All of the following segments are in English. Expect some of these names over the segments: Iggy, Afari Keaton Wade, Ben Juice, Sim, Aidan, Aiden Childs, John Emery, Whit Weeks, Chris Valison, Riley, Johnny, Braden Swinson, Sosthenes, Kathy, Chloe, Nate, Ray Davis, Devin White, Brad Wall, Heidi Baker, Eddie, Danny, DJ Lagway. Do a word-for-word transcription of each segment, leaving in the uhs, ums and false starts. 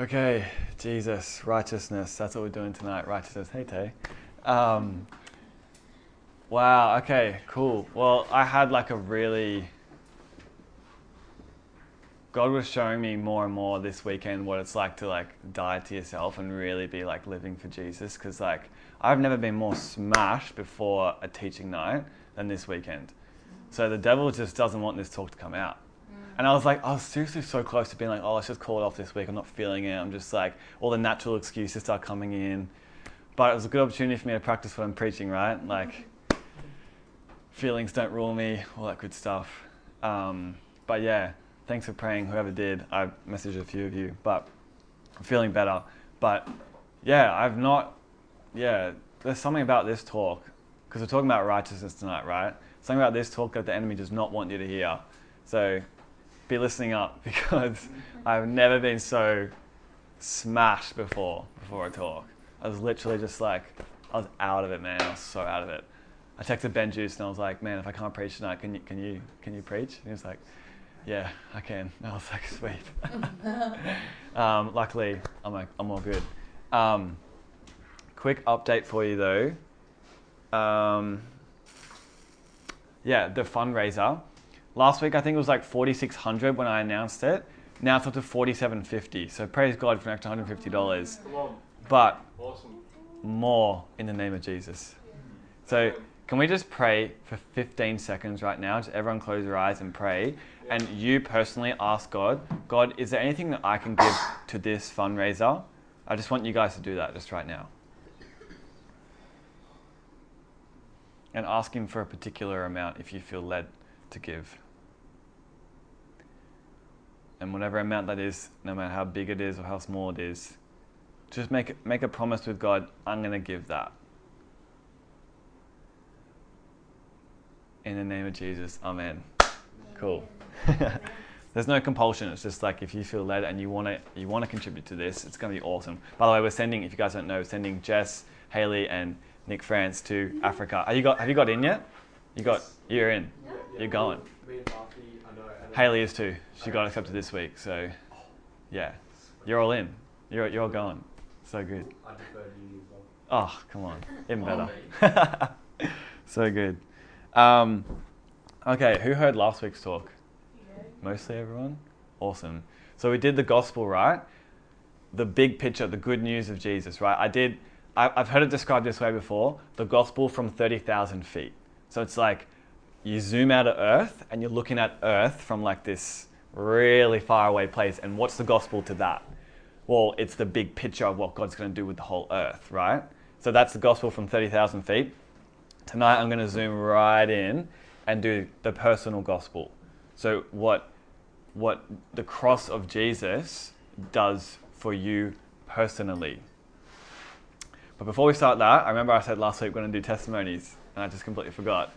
Okay, Jesus, righteousness. That's what we're doing tonight, righteousness. Hey, Tay. Um, wow, okay, cool. Well, I had like a really... God was showing me more and more this weekend what it's like to like die to yourself and really be like living for Jesus, because like I've never been more smashed before a teaching night than this weekend. So the devil just doesn't want this talk to come out. And I was like, I was seriously so close to being like, oh, let's just call it off this week. I'm not feeling it. I'm just like, all the natural excuses start coming in. But it was a good opportunity for me to practice what I'm preaching, right? Like, feelings don't rule me, all that good stuff. Um, but yeah, thanks for praying, whoever did. I messaged a few of you, but I'm feeling better. But yeah, I've not, yeah, there's something about this talk, because we're talking about righteousness tonight, right? Something about this talk that the enemy does not want you to hear. So be listening up, because I've never been so smashed before, before a talk. I was literally just like, I was out of it, man. I was so out of it. I texted Ben Juice and I was like, man, if I can't preach tonight, can you, can you, can you preach? And he was like, yeah, I can. And I was like, sweet. um, luckily, I'm like, I'm all good. Um, quick update for you though. Um, yeah, the fundraiser. Last week, I think it was like forty-six hundred when I announced it. Now it's up to forty-seven fifty. So praise God for an extra one hundred fifty dollars. But awesome. More in the name of Jesus. So can we just pray for fifteen seconds right now? Just everyone close your eyes and pray. And you personally ask God, God, is there anything that I can give to this fundraiser? I just want you guys to do that just right now. And ask him for a particular amount if you feel led to give. And whatever amount that is, no matter how big it is or how small it is, just make make a promise with God, I'm going to give that. In the name of Jesus, amen. Amen. Cool. Amen. There's no compulsion. It's just like if you feel led and you want to you want to contribute to this, it's going to be awesome. By the way, we're sending, if you guys don't know, sending Jess, Haley and Nick France to Africa. Are you got have you got in yet? You got you're in. You're going. Haley is too. She got accepted this week, so yeah, you're all in. You're you're going. So good. I prefer you as well. Oh come on, even better. So good. Um, okay, who heard last week's talk? Mostly everyone. Awesome. So we did the gospel, right? The big picture, the good news of Jesus, right? I did. I, I've heard it described this way before: the gospel from thirty thousand feet. So it's like, you zoom out of Earth and you're looking at Earth from like this really far away place. And what's the gospel to that? Well, it's the big picture of what God's going to do with the whole Earth, right? So that's the gospel from thirty thousand feet. Tonight I'm going to zoom right in and do the personal gospel. So what, what the cross of Jesus does for you personally. But before we start that, I remember I said last week we're going to do testimonies and I just completely forgot.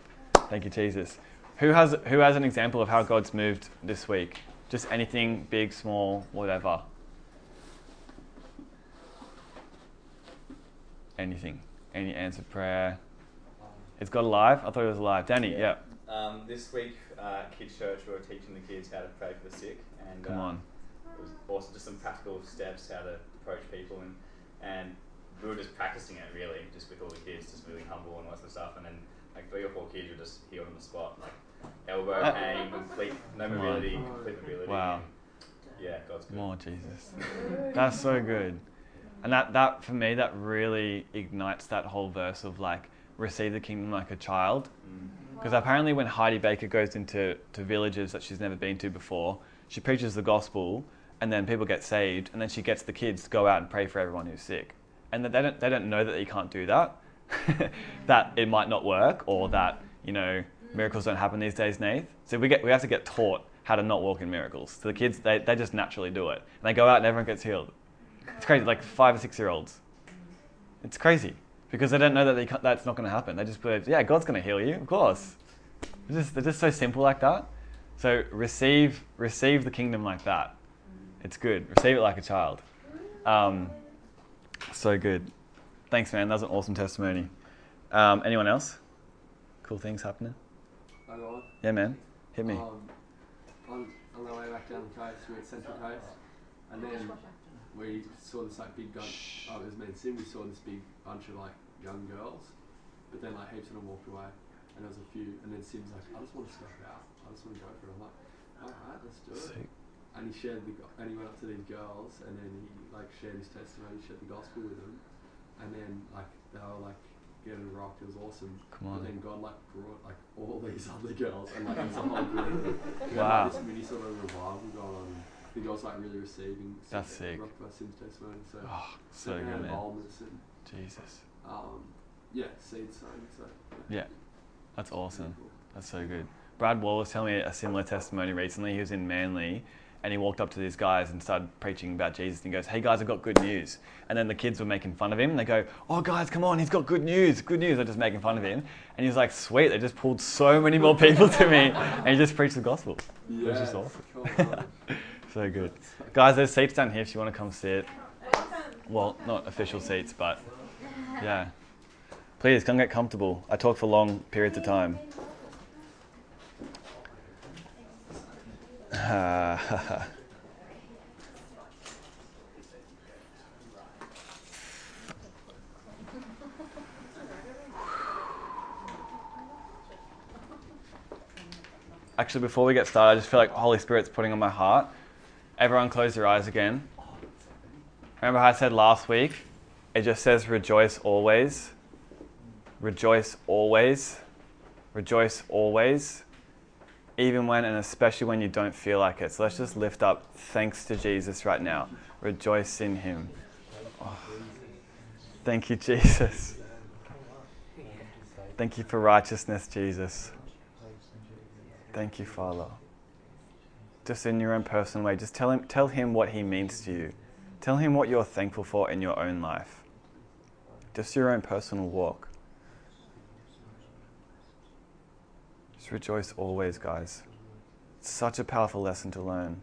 Thank you, Jesus. Who has who has an example of how God's moved this week? Just anything, big, small, whatever. Anything. Any answered prayer? It's got alive? I thought it was alive. Danny, yeah. yeah. Um, this week, uh, Kids Church, we were teaching the kids how to pray for the sick. And, Come uh, on. It was also just some practical steps, how to approach people. And, and we were just practicing it, really, just with all the kids, just really humble and lots of stuff. And then like three or four kids were just healed on the spot, like elbow pain, complete no mobility, complete mobility. Wow. Yeah, God's good. More Jesus. That's so good. And that, that, for me, that really ignites that whole verse of like, receive the kingdom like a child. Because mm-hmm. apparently when Heidi Baker goes into to villages that she's never been to before, she preaches the gospel and then people get saved and then she gets the kids to go out and pray for everyone who's sick. And that they don't, they don't know that you can't do that. That it might not work, or that, you know, miracles don't happen these days, Nate. So we get we have to get taught how to not walk in miracles. So the kids, they, they just naturally do it. And they go out and everyone gets healed. It's crazy, like five or six-year-olds. It's crazy because they don't know that they can't, that's not going to happen. They just believe, yeah, God's going to heal you, of course. They're just, they're just so simple like that. So receive receive the kingdom like that. It's good. Receive it like a child. Um, so good. Thanks, man. That was an awesome testimony. Um, anyone else? Cool things happening? I got one. Yeah, man. Hit me. Um, on, on the way back down the coast, we were at Central Coast. And then we saw this like big gun. Oh, it was me and Sim. We saw this big bunch of like young girls, but then like heaps of them walked away, and there was a few. And then Sim's like, I just want to step out. I just want to go for it. I'm like, all right, let's do it. Sick. And he shared the, and he went up to these girls, and then he like shared his testimony, shared the gospel with them, and then like they were like getting rocked. It was awesome. Come on. But then God like brought like all these other girls, and like it's a whole group. Wow. Had, like, this mini sort of revival going on. The girls like really receiving. That's sick. Rocked by Sim's testimony. So. Oh, so good, man. Boldness and, Jesus. Um, yeah, seed sowing. So. Yeah. yeah, that's awesome. Cool. That's so good. Brad Wall was telling me a similar testimony recently. He was in Manly. And he walked up to these guys and started preaching about Jesus. And he goes, hey guys, I've got good news. And then the kids were making fun of him. And they go, oh guys, come on, he's got good news. Good news. They're just making fun of him. And he's like, sweet, they just pulled so many more people to me. And he just preached the gospel. Yeah. It was just awesome. So good. Guys, there's seats down here if you want to come sit. Well, not official seats, but yeah. Please come get comfortable. I talk for long periods of time. Actually, before we get started, I just feel like Holy Spirit's putting on my heart. Everyone close your eyes again. Remember how I said last week? It just says rejoice always. Rejoice always. Rejoice always. Even when and especially when you don't feel like it. So let's just lift up thanks to Jesus right now. Rejoice in him. Oh, thank you, Jesus. Thank you for righteousness, Jesus. Thank you, Father. Just in your own personal way, just tell him, tell him what he means to you. Tell him what you're thankful for in your own life. Just your own personal walk. Just rejoice always, guys. It's such a powerful lesson to learn.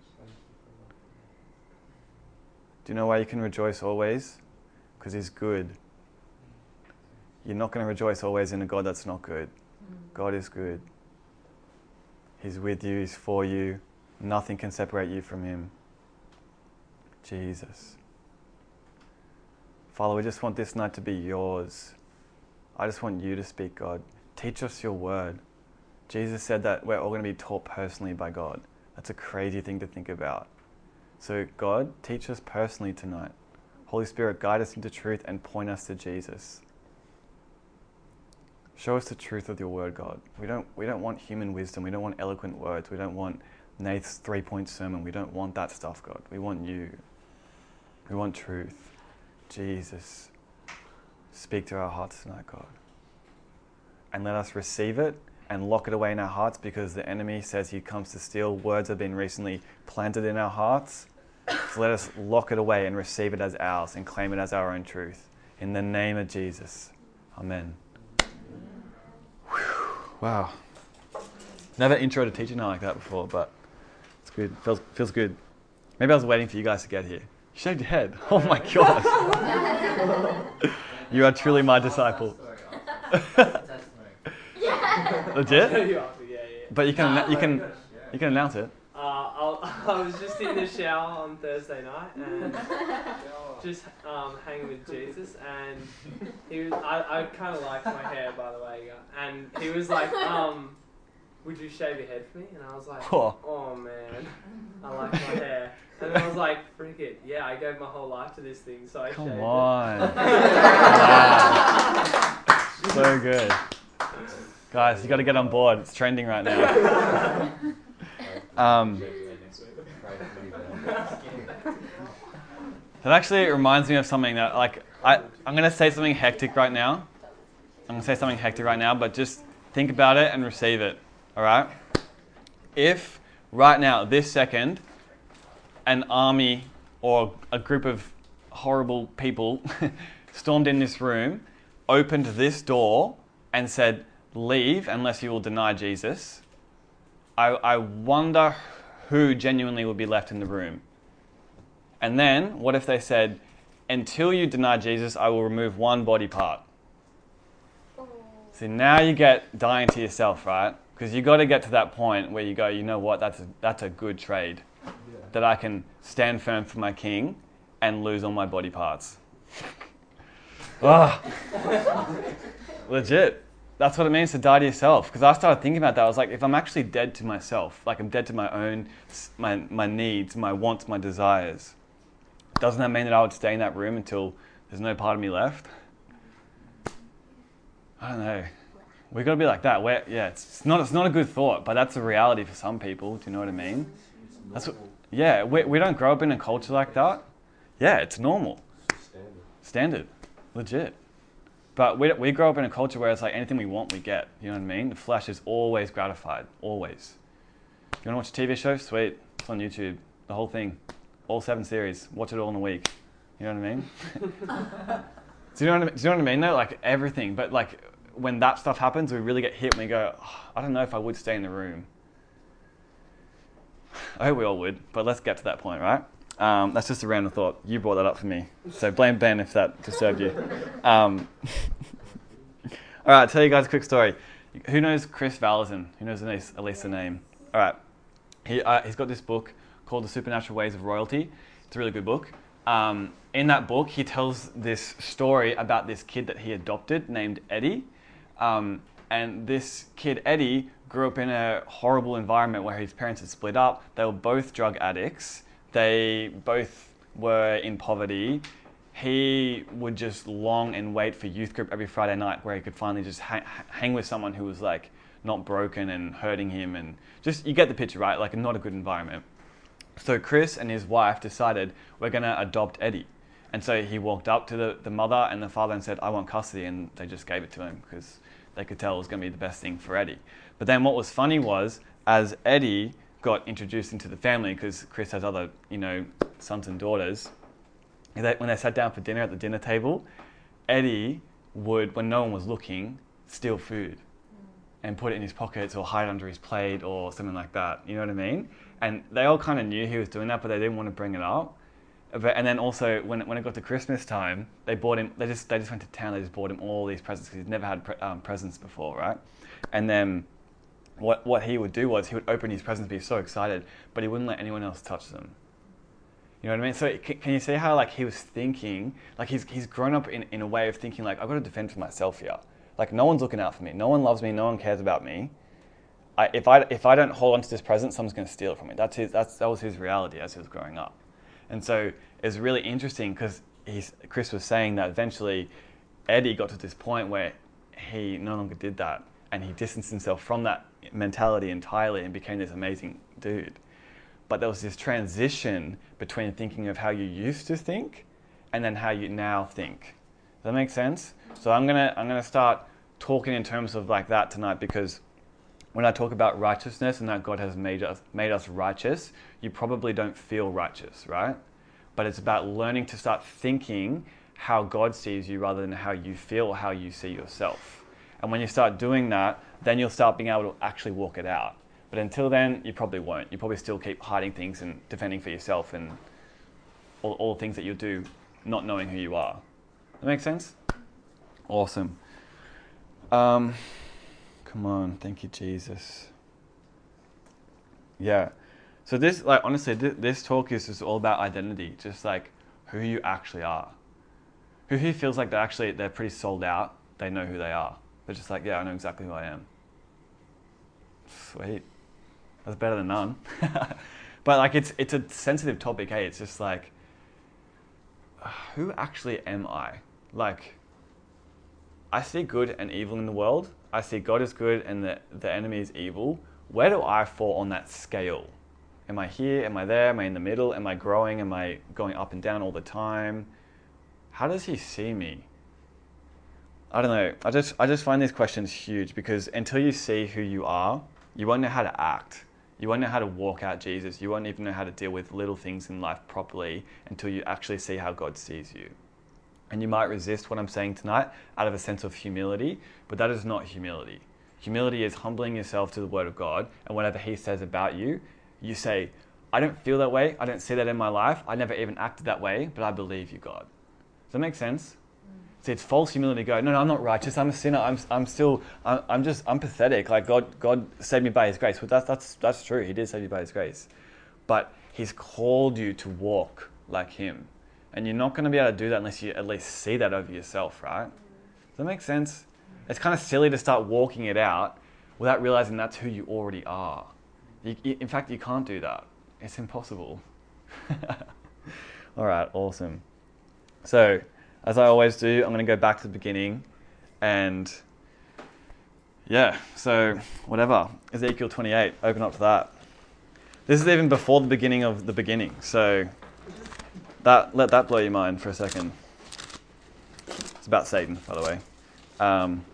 Do you know why you can rejoice always? Because he's good. You're not going to rejoice always in a God that's not good. God is good. He's with you, he's for you. Nothing can separate you from him. Jesus. Father, we just want this night to be yours. I just want you to speak, God. Teach us your word. Jesus said that we're all going to be taught personally by God. That's a crazy thing to think about. So God, teach us personally tonight. Holy Spirit, guide us into truth and point us to Jesus. Show us the truth of your word, God. We don't, we don't want human wisdom. We don't want eloquent words. We don't want Nate's three-point sermon. We don't want that stuff, God. We want you. We want truth. Jesus, speak to our hearts tonight, God. And let us receive it. And lock it away in our hearts, because the enemy says he comes to steal. Words have been recently planted in our hearts. So let us lock it away and receive it as ours and claim it as our own truth. In the name of Jesus. Amen. Whew. Wow. Never intro to teaching like that before, but it's good. Feels, feels good. Maybe I was waiting for you guys to get here. You shaved your head. Oh my God. You are truly my disciple. Legit? Yeah, yeah, yeah. But you can, no, you can, gosh, yeah. you can announce it. Uh, I'll, I was just in the shower on Thursday night and just um, hanging with Jesus, and he was. I, I kind of liked my hair, by the way, and he was like, um, "Would you shave your head for me?" And I was like, "Oh, oh man, I like my hair." And I was like, "Frick it, yeah, I gave my whole life to this thing, so I Come shaved on. it." Come wow. on, so good. Guys, you got to get on board. It's trending right now. um, that actually reminds me of something that, like, I, I'm going to say something hectic right now. I'm going to say something hectic right now, but just think about it and receive it, all right? If right now, this second, an army or a group of horrible people stormed in this room, opened this door, and said, leave unless you will deny Jesus, I, I wonder who genuinely would be left in the room. And then, what if they said, until you deny Jesus, I will remove one body part. Oh. See, now you get dying to yourself, right? Because you got to get to that point where you go, you know what, that's a, that's a good trade. Yeah. That I can stand firm for my King and lose all my body parts. Ah, legit. That's what it means to die to yourself. Because I started thinking about that. I was like, if I'm actually dead to myself, like I'm dead to my own, my, my needs, my wants, my desires, doesn't that mean that I would stay in that room until there's no part of me left? I don't know. We've got to be like that. We're, yeah, it's, it's not it's not a good thought, but that's a reality for some people. Do you know what I mean? That's what, yeah, we, we don't grow up in a culture like that. Yeah, it's normal. Standard. Standard. Legit. But we, we grow up in a culture where it's like anything we want, we get. You know what I mean? The flesh is always gratified. Always. You want to watch a T V show? Sweet. It's on YouTube. The whole thing. All seven series. Watch it all in a week. You know what I mean? Do you know what I mean? Do you know what I mean though? Like everything. But like when that stuff happens, we really get hit and we go, oh, I don't know if I would stay in the room. I hope we all would, but let's get to that point, right? Um, that's just a random thought. You brought that up for me. So blame Ben if that disturbed you. Um, all right, I'll tell you guys a quick story. Who knows Chris Valison? Who knows at least the name? All right. He, uh, he's got this book called The Supernatural Ways of Royalty. It's a really good book. Um, in that book, he tells this story about this kid that he adopted named Eddie. Um, and this kid, Eddie, grew up in a horrible environment where his parents had split up. They were both drug addicts. They both were in poverty. He would just long and wait for youth group every Friday night where he could finally just ha- hang with someone who was like not broken and hurting him. And just, you get the picture, right? Like not a good environment. So Chris and his wife decided, we're going to adopt Eddie. And so he walked up to the, the mother and the father and said, I want custody. And they just gave it to him because they could tell it was going to be the best thing for Eddie. But then what was funny was, as Eddie got introduced into the family, because Chris has other, you know, sons and daughters, they, when they sat down for dinner at the dinner table, Eddie would, when no one was looking, steal food and put it in his pockets or hide under his plate or something like that. You know what I mean? And they all kind of knew he was doing that, but they didn't want to bring it up. But, and then also when it, when it got to Christmas time, they bought him. They just they just went to town. They just bought him all these presents because he'd never had pre- um, presents before, right? And then what what he would do was he would open his presents, be so excited, but he wouldn't let anyone else touch them. You know what I mean? So can, can you see how like he was thinking? Like he's he's grown up in, in a way of thinking like I've got to defend for myself here. Like no one's looking out for me. No one loves me. No one cares about me. I, if I if I don't hold on to this present, someone's going to steal it from me. That's his. That's that was his reality as he was growing up. And so it's really interesting because Chris was saying that eventually Eddie got to this point where he no longer did that and he distanced himself from that mentality entirely and became this amazing dude. But there was this transition between thinking of how you used to think and then how you now think. Does that make sense? So I'm gonna I'm gonna start talking in terms of like that tonight because when I talk about righteousness and that God has made us made us righteous, you probably don't feel righteous, right? But it's about learning to start thinking how God sees you rather than how you feel or how you see yourself. And when you start doing that, then you'll start being able to actually walk it out. But until then, you probably won't. You probably still keep hiding things and defending for yourself and all, all the things that you do, not knowing who you are. That make sense? Awesome. Um... Come on, thank you, Jesus. Yeah. So this, like, honestly, th- this talk is just all about identity. Just like who you actually are. Who here feels like they're actually, they're pretty sold out. They know who they are. They're just like, yeah, I know exactly who I am. Sweet. That's better than none. But like, it's it's a sensitive topic, hey? It's just like, who actually am I? Like, I see good and evil in the world. I see God is good and the, the enemy is evil. Where do I fall on that scale? Am I here? Am I there? Am I in the middle? Am I growing? Am I going up and down all the time? How does he see me? I don't know. I just I just find these questions huge because until you see who you are, you won't know how to act. You won't know how to walk out Jesus. You won't even know how to deal with little things in life properly until you actually see how God sees you. And you might resist what I'm saying tonight out of a sense of humility, but that is not humility. Humility is humbling yourself to the Word of God, and whatever He says about you, you say, I don't feel that way, I don't see that in my life, I never even acted that way, but I believe you, God. Does that make sense? Mm. See, it's false humility to go, no, no, I'm not righteous, I'm a sinner, I'm I'm still, I'm, I'm just, I'm pathetic, like God God saved me by His grace. Well, that's, that's, that's true, He did save you by His grace. But He's called you to walk like Him. And you're not going to be able to do that unless you at least see that over yourself, right? Does that make sense? It's kind of silly to start walking it out without realizing that's who you already are. You, in fact, you can't do that. It's impossible. All right, awesome. So, as I always do, I'm going to go back to the beginning and yeah, so whatever. Ezekiel twenty-eight, open up to that. This is even before the beginning of the beginning, so that let that blow your mind for a second. It's about Satan, by the way. Um,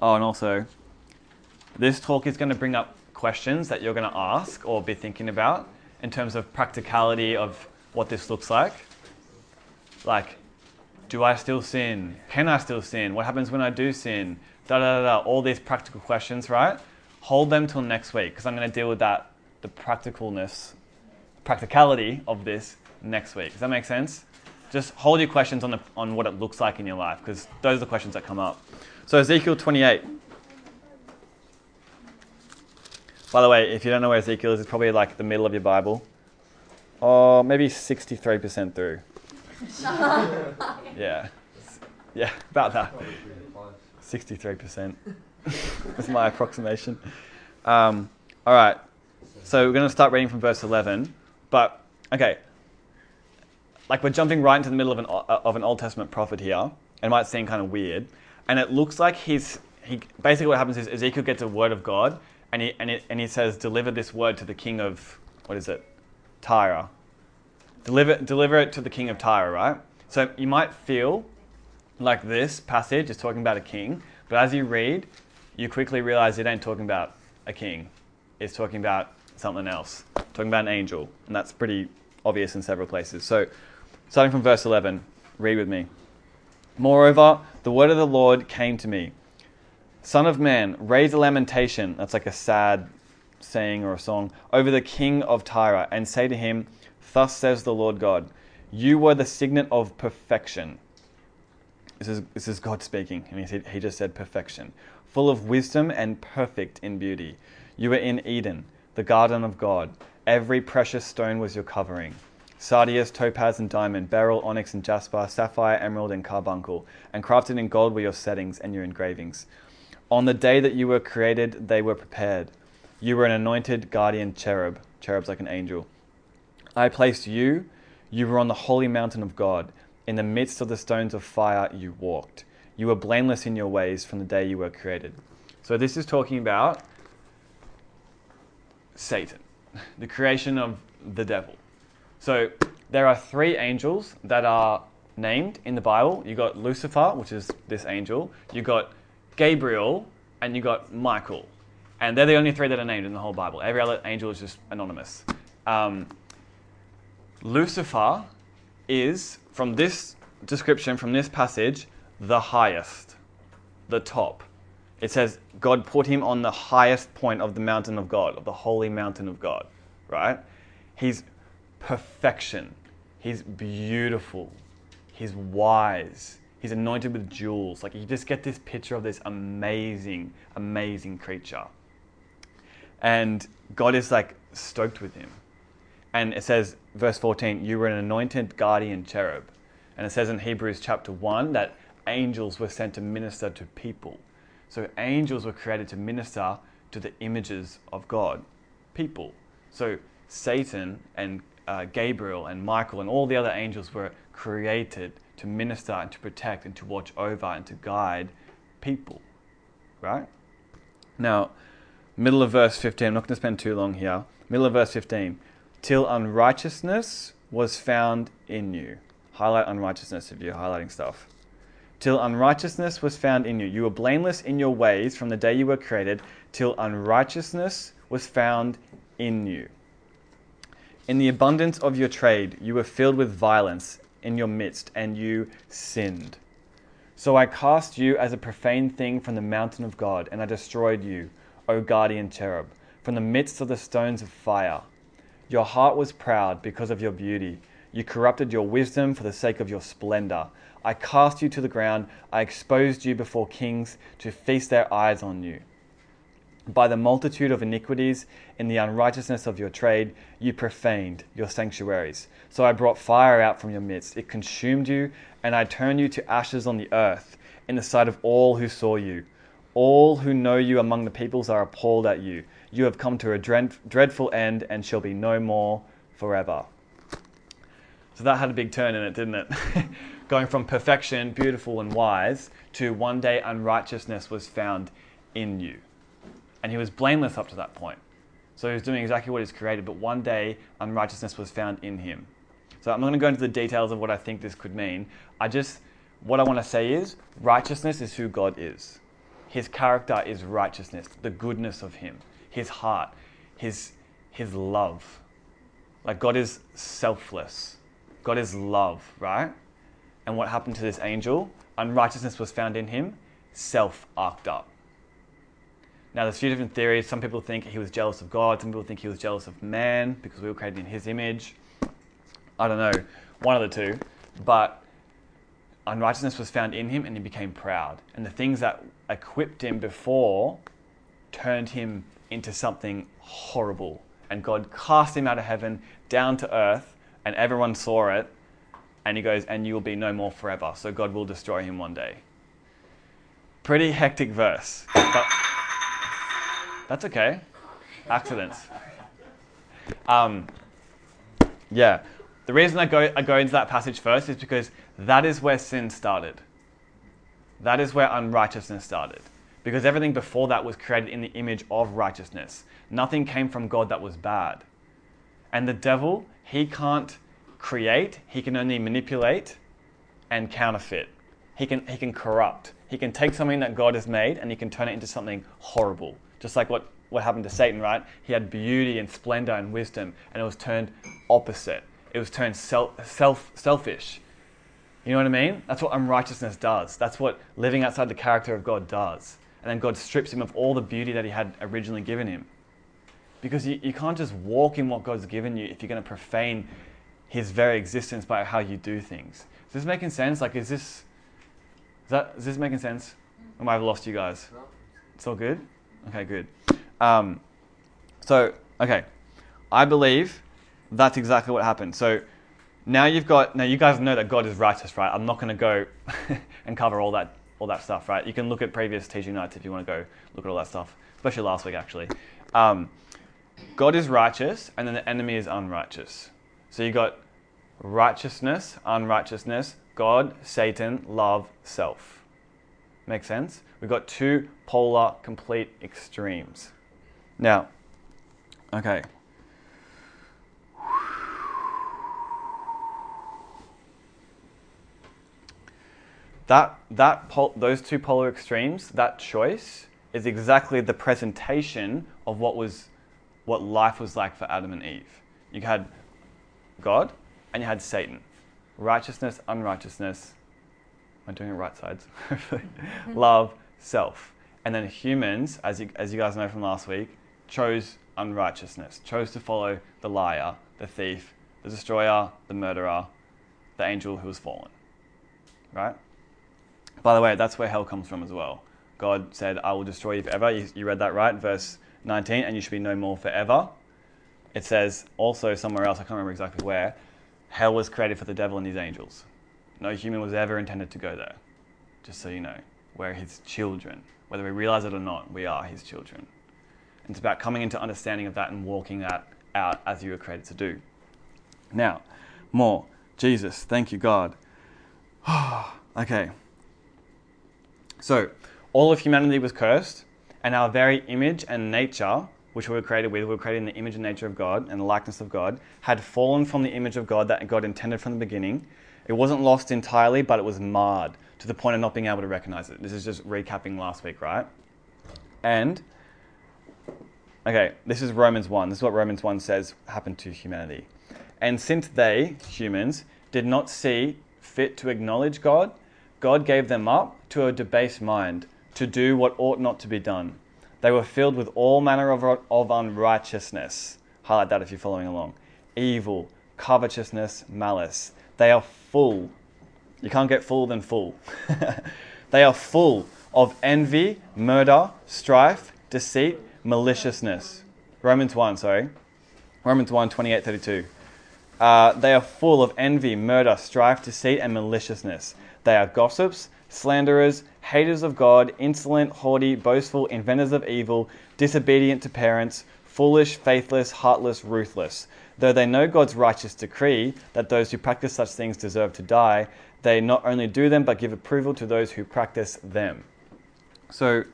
oh, and also, this talk is going to bring up questions that you're going to ask or be thinking about in terms of practicality of what this looks like. Like, do I still sin? Can I still sin? What happens when I do sin? Da da da da. All these practical questions, right? Hold them till next week because I'm going to deal with that, the practicalness, practicality of this next week. Does that make sense? Just hold your questions on the, on what it looks like in your life because those are the questions that come up. So Ezekiel twenty-eight. By the way, if you don't know where Ezekiel is, it's probably like the middle of your Bible. Or oh, maybe sixty-three percent through. Yeah. Yeah, about that. sixty-three percent. That's my approximation. Um, all right. So we're going to start reading from verse eleven. But, okay. Like, we're jumping right into the middle of an of an Old Testament prophet here, and it might seem kind of weird. And it looks like he's he basically what happens is Ezekiel gets a word of God, and he and he, and he says, "Deliver this word to the king of what is it, Tyre? Deliver deliver it to the king of Tyre." Right. So you might feel like this passage is talking about a king, but as you read, you quickly realize it ain't talking about a king. It's talking about something else. It's talking about an angel, and that's pretty obvious in several places. So. Starting from verse eleven, read with me. Moreover, the word of the Lord came to me. Son of man, raise a lamentation, that's like a sad saying or a song, over the king of Tyre, and say to him, thus says the Lord God, you were the signet of perfection. This is, this is God speaking, and he, said, he just said perfection. Full of wisdom and perfect in beauty. You were in Eden, the garden of God. Every precious stone was your covering. Sardius, topaz, and diamond, beryl, onyx, and jasper, sapphire, emerald, and carbuncle, and crafted in gold were your settings and your engravings. On the day that you were created, they were prepared. You were an anointed guardian cherub. Cherub's like an angel. I placed you. You were on the holy mountain of God. In the midst of the stones of fire, you walked. You were blameless in your ways from the day you were created. So this is talking about Satan, the creation of the devil. So there are three angels that are named in the Bible. You got Lucifer, which is this angel. You got Gabriel, and you got Michael, and they're the only three that are named in the whole Bible. Every other angel is just anonymous. Um, Lucifer is, from this description, from this passage, the highest, the top. It says God put him on the highest point of the mountain of God, of the holy mountain of God. Right? He's perfection. He's beautiful. He's wise. He's anointed with jewels. Like, you just get this picture of this amazing, amazing creature. And God is like stoked with him. And it says, verse fourteen, you were an anointed guardian cherub. And it says in Hebrews chapter one that angels were sent to minister to people. So angels were created to minister to the images of God, people. So Satan and Uh, Gabriel and Michael and all the other angels were created to minister and to protect and to watch over and to guide people, right? Now, middle of verse fifteen, I'm not going to spend too long here. Middle of verse fifteen, till unrighteousness was found in you. Highlight unrighteousness if you're highlighting stuff. Till unrighteousness was found in you. You were blameless in your ways from the day you were created, till unrighteousness was found in you. In the abundance of your trade, you were filled with violence in your midst, and you sinned. So I cast you as a profane thing from the mountain of God, and I destroyed you, O guardian cherub, from the midst of the stones of fire. Your heart was proud because of your beauty. You corrupted your wisdom for the sake of your splendor. I cast you to the ground. I exposed you before kings to feast their eyes on you. By the multitude of iniquities in the unrighteousness of your trade, you profaned your sanctuaries. So I brought fire out from your midst. It consumed you, and I turned you to ashes on the earth in the sight of all who saw you. All who know you among the peoples are appalled at you. You have come to a dread, dreadful end and shall be no more forever. So that had a big turn in it, didn't it? Going from perfection, beautiful and wise, to one day unrighteousness was found in you. And he was blameless up to that point. So he was doing exactly what he's created, but one day unrighteousness was found in him. So I'm not going to go into the details of what I think this could mean. I just, what I want to say is, righteousness is who God is. His character is righteousness, the goodness of him, his heart, his, his love. Like God is selfless. God is love, right? And what happened to this angel? Unrighteousness was found in him, self arced up. Now, there's a few different theories. Some people think he was jealous of God. Some people think he was jealous of man because we were created in his image. I don't know, one of the two. But unrighteousness was found in him and he became proud. And the things that equipped him before turned him into something horrible. And God cast him out of heaven down to earth and everyone saw it. And he goes, and you will be no more forever. So God will destroy him one day. Pretty hectic verse. But that's okay. Accidents. Um, yeah. The reason I go I go into that passage first is because that is where sin started. That is where unrighteousness started. Because everything before that was created in the image of righteousness. Nothing came from God that was bad. And the devil, he can't create. He can only manipulate and counterfeit. He can, he can corrupt. He can take something that God has made and he can turn it into something horrible. Just like what, what happened to Satan, right? He had beauty and splendor and wisdom, and it was turned opposite. It was turned self, self, selfish. You know what I mean? That's what unrighteousness does. That's what living outside the character of God does. And then God strips him of all the beauty that he had originally given him. Because you, you can't just walk in what God's given you if you're going to profane his very existence by how you do things. Is this making sense? Like, is this... Is, that, is this making sense? Or might have lost you guys? It's all good? Okay, good. Um, so, okay. I believe that's exactly what happened. So now you've got, now you guys know that God is righteous, right? I'm not going to go and cover all that all that stuff, right? You can look at previous teaching nights if you want to go look at all that stuff, especially last week, actually. Um, God is righteous, and then the enemy is unrighteous. So you got righteousness, unrighteousness, God, Satan, love, self. Make sense? We've got two polar, complete extremes. Now, okay. That that pol- those two polar extremes, that choice, is exactly the presentation of what was, what life was like for Adam and Eve. You had God, and you had Satan. Righteousness, unrighteousness. I'm doing it right sides. Love, self. And then humans, as you, as you guys know from last week, chose unrighteousness, chose to follow the liar, the thief, the destroyer, the murderer, the angel who was fallen. Right? By the way, that's where hell comes from as well. God said, I will destroy you forever. You, you read that right, verse nineteen, and you should be no more forever. It says also somewhere else, I can't remember exactly where, hell was created for the devil and his angels. No human was ever intended to go there, just so you know. We're his children. Whether we realize it or not, we are his children. And it's about coming into understanding of that and walking that out as you were created to do. Now, more. Jesus, thank you, God. Okay. So, all of humanity was cursed, and our very image and nature, which we were created with, we were created in the image and nature of God and the likeness of God, had fallen from the image of God that God intended from the beginning. It wasn't lost entirely, but it was marred to the point of not being able to recognize it. This is just recapping last week, right? And, okay, this is Romans one. This is what Romans one says happened to humanity. And since they, humans, did not see fit to acknowledge God, God gave them up to a debased mind to do what ought not to be done. They were filled with all manner of, of unrighteousness. Highlight that if you're following along. Evil, covetousness, malice. They are full. You can't get fuller than full. They are full of envy, murder, strife, deceit, maliciousness. Romans one, sorry. Romans one, twenty-eight, thirty-two. Uh, they are full of envy, murder, strife, deceit, and maliciousness. They are gossips, slanderers, haters of God, insolent, haughty, boastful, inventors of evil, disobedient to parents, foolish, faithless, heartless, ruthless. Though they know God's righteous decree that those who practice such things deserve to die, they not only do them but give approval to those who practice them. So,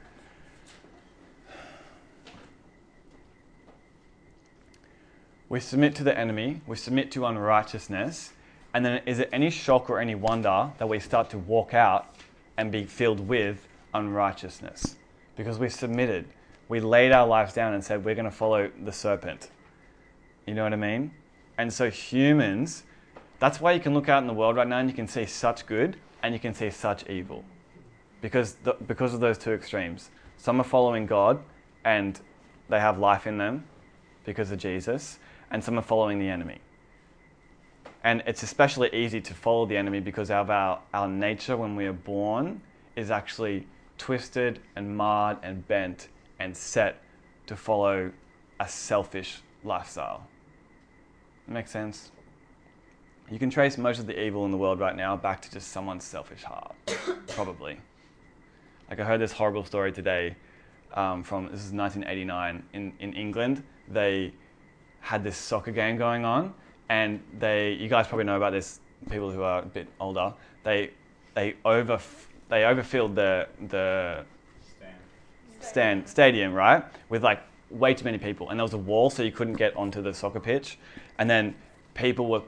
we submit to the enemy, we submit to unrighteousness, and then is it any shock or any wonder that we start to walk out and be filled with unrighteousness? Because we submitted, we laid our lives down and said, we're going to follow the serpent. You know what I mean? And so humans, that's why you can look out in the world right now and you can see such good and you can see such evil. Because the, because of those two extremes. Some are following God and they have life in them because of Jesus, and some are following the enemy. And it's especially easy to follow the enemy because of our, our nature when we are born is actually twisted and marred and bent and set to follow a selfish lifestyle. Makes sense? You can trace most of the evil in the world right now back to just someone's selfish heart, probably. Like I heard this horrible story today um, from, this is nineteen eighty-nine, in, in England. They had this soccer game going on, and they, you guys probably know about this, people who are a bit older, they they over they overfilled the the stand. stand stadium, right? With like way too many people, and there was a wall so you couldn't get onto the soccer pitch, and then people were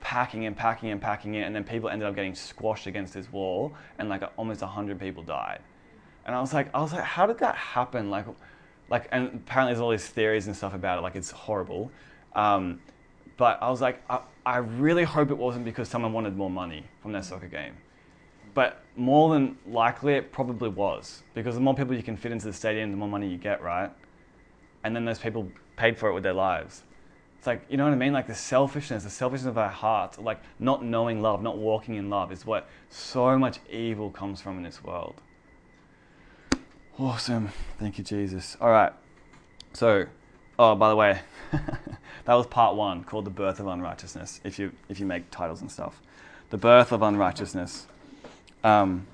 packing and packing and packing it, and then people ended up getting squashed against this wall, and like almost a hundred people died. And I was like, I was like, how did that happen? Like, like, and apparently there's all these theories and stuff about it, like it's horrible. Um, but I was like, I, I really hope it wasn't because someone wanted more money from their soccer game. But more than likely, it probably was, because the more people you can fit into the stadium, the more money you get, right? And then those people paid for it with their lives. It's like, you know what I mean? Like the selfishness, the selfishness of our hearts, like not knowing love, not walking in love is what so much evil comes from in this world. Awesome. Thank you, Jesus. All right. So, oh, by the way, that was part one called The Birth of Unrighteousness, if you if you make titles and stuff. The Birth of Unrighteousness. Um,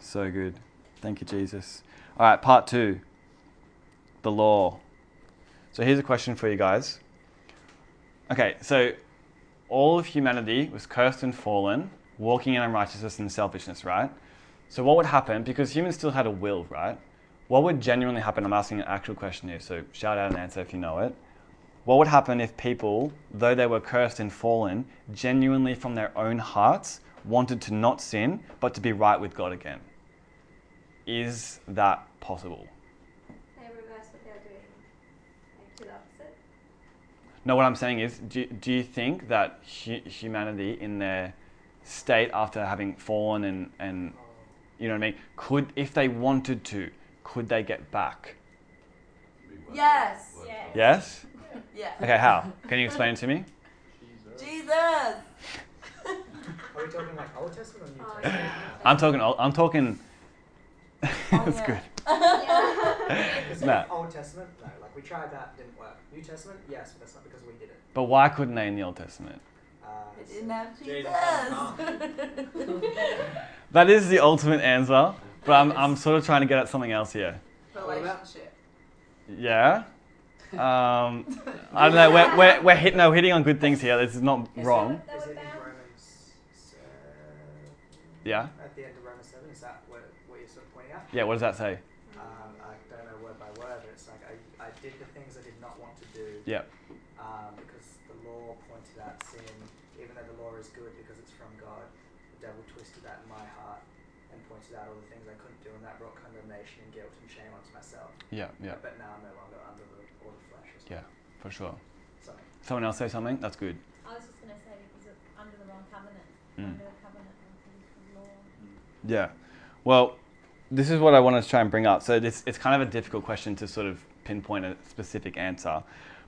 so good. Thank you, Jesus. All right, part two, the law. So here's a question for you guys. Okay, so all of humanity was cursed and fallen, walking in unrighteousness and selfishness, right? So what would happen, because humans still had a will, right? What would genuinely happen? I'm asking an actual question here, so shout out an answer if you know it. What would happen if people, though they were cursed and fallen, genuinely from their own hearts wanted to not sin, but to be right with God again? Is that possible? They reverse what they're doing, like to the opposite. No, what I'm saying is, do, do you think that hu- humanity in their state after having fallen and, and you know what I mean, could, if they wanted to, could they get back? Yes. Yes? Yes. Yeah. Okay, how? Can you explain it to me? Jesus. Jesus. Are we talking like Old Testament or New Testament? Oh, yeah. I'm talking old, I'm talking... Oh, that's yeah. good. Yeah. It's no. Old Testament? No, like we tried that, didn't work. New Testament? Yes, but that's not because we did it. But why couldn't they in the Old Testament? Uh, it didn't have Jesus. That is the ultimate answer. But I'm I'm sort of trying to get at something else here. Relationship. Yeah. Um, I don't know. We're we're we're hit, no, hitting on good things here. This is not wrong. Is it in Romans? Uh, yeah. At the end of Romans seven, is that what what you're sort of pointing out? Yeah. What does that say? Um, I don't know word by word, but it's like I I did the things I did not want to do. Yeah. Um, because the law pointed out sin, even though the law is good because it's from God. The devil twisted that in my heart. Pointed out all the things I couldn't do, and that brought condemnation and guilt and shame onto myself. Yeah, yeah. But now I'm no longer under the all the flesh. Or yeah, for sure. Sorry. Someone else say something? That's good. I was just going to say because it's under the wrong covenant. Mm. Under the covenant of the law. Yeah. Well, this is what I wanted to try and bring up. So this, it's kind of a difficult question to sort of pinpoint a specific answer.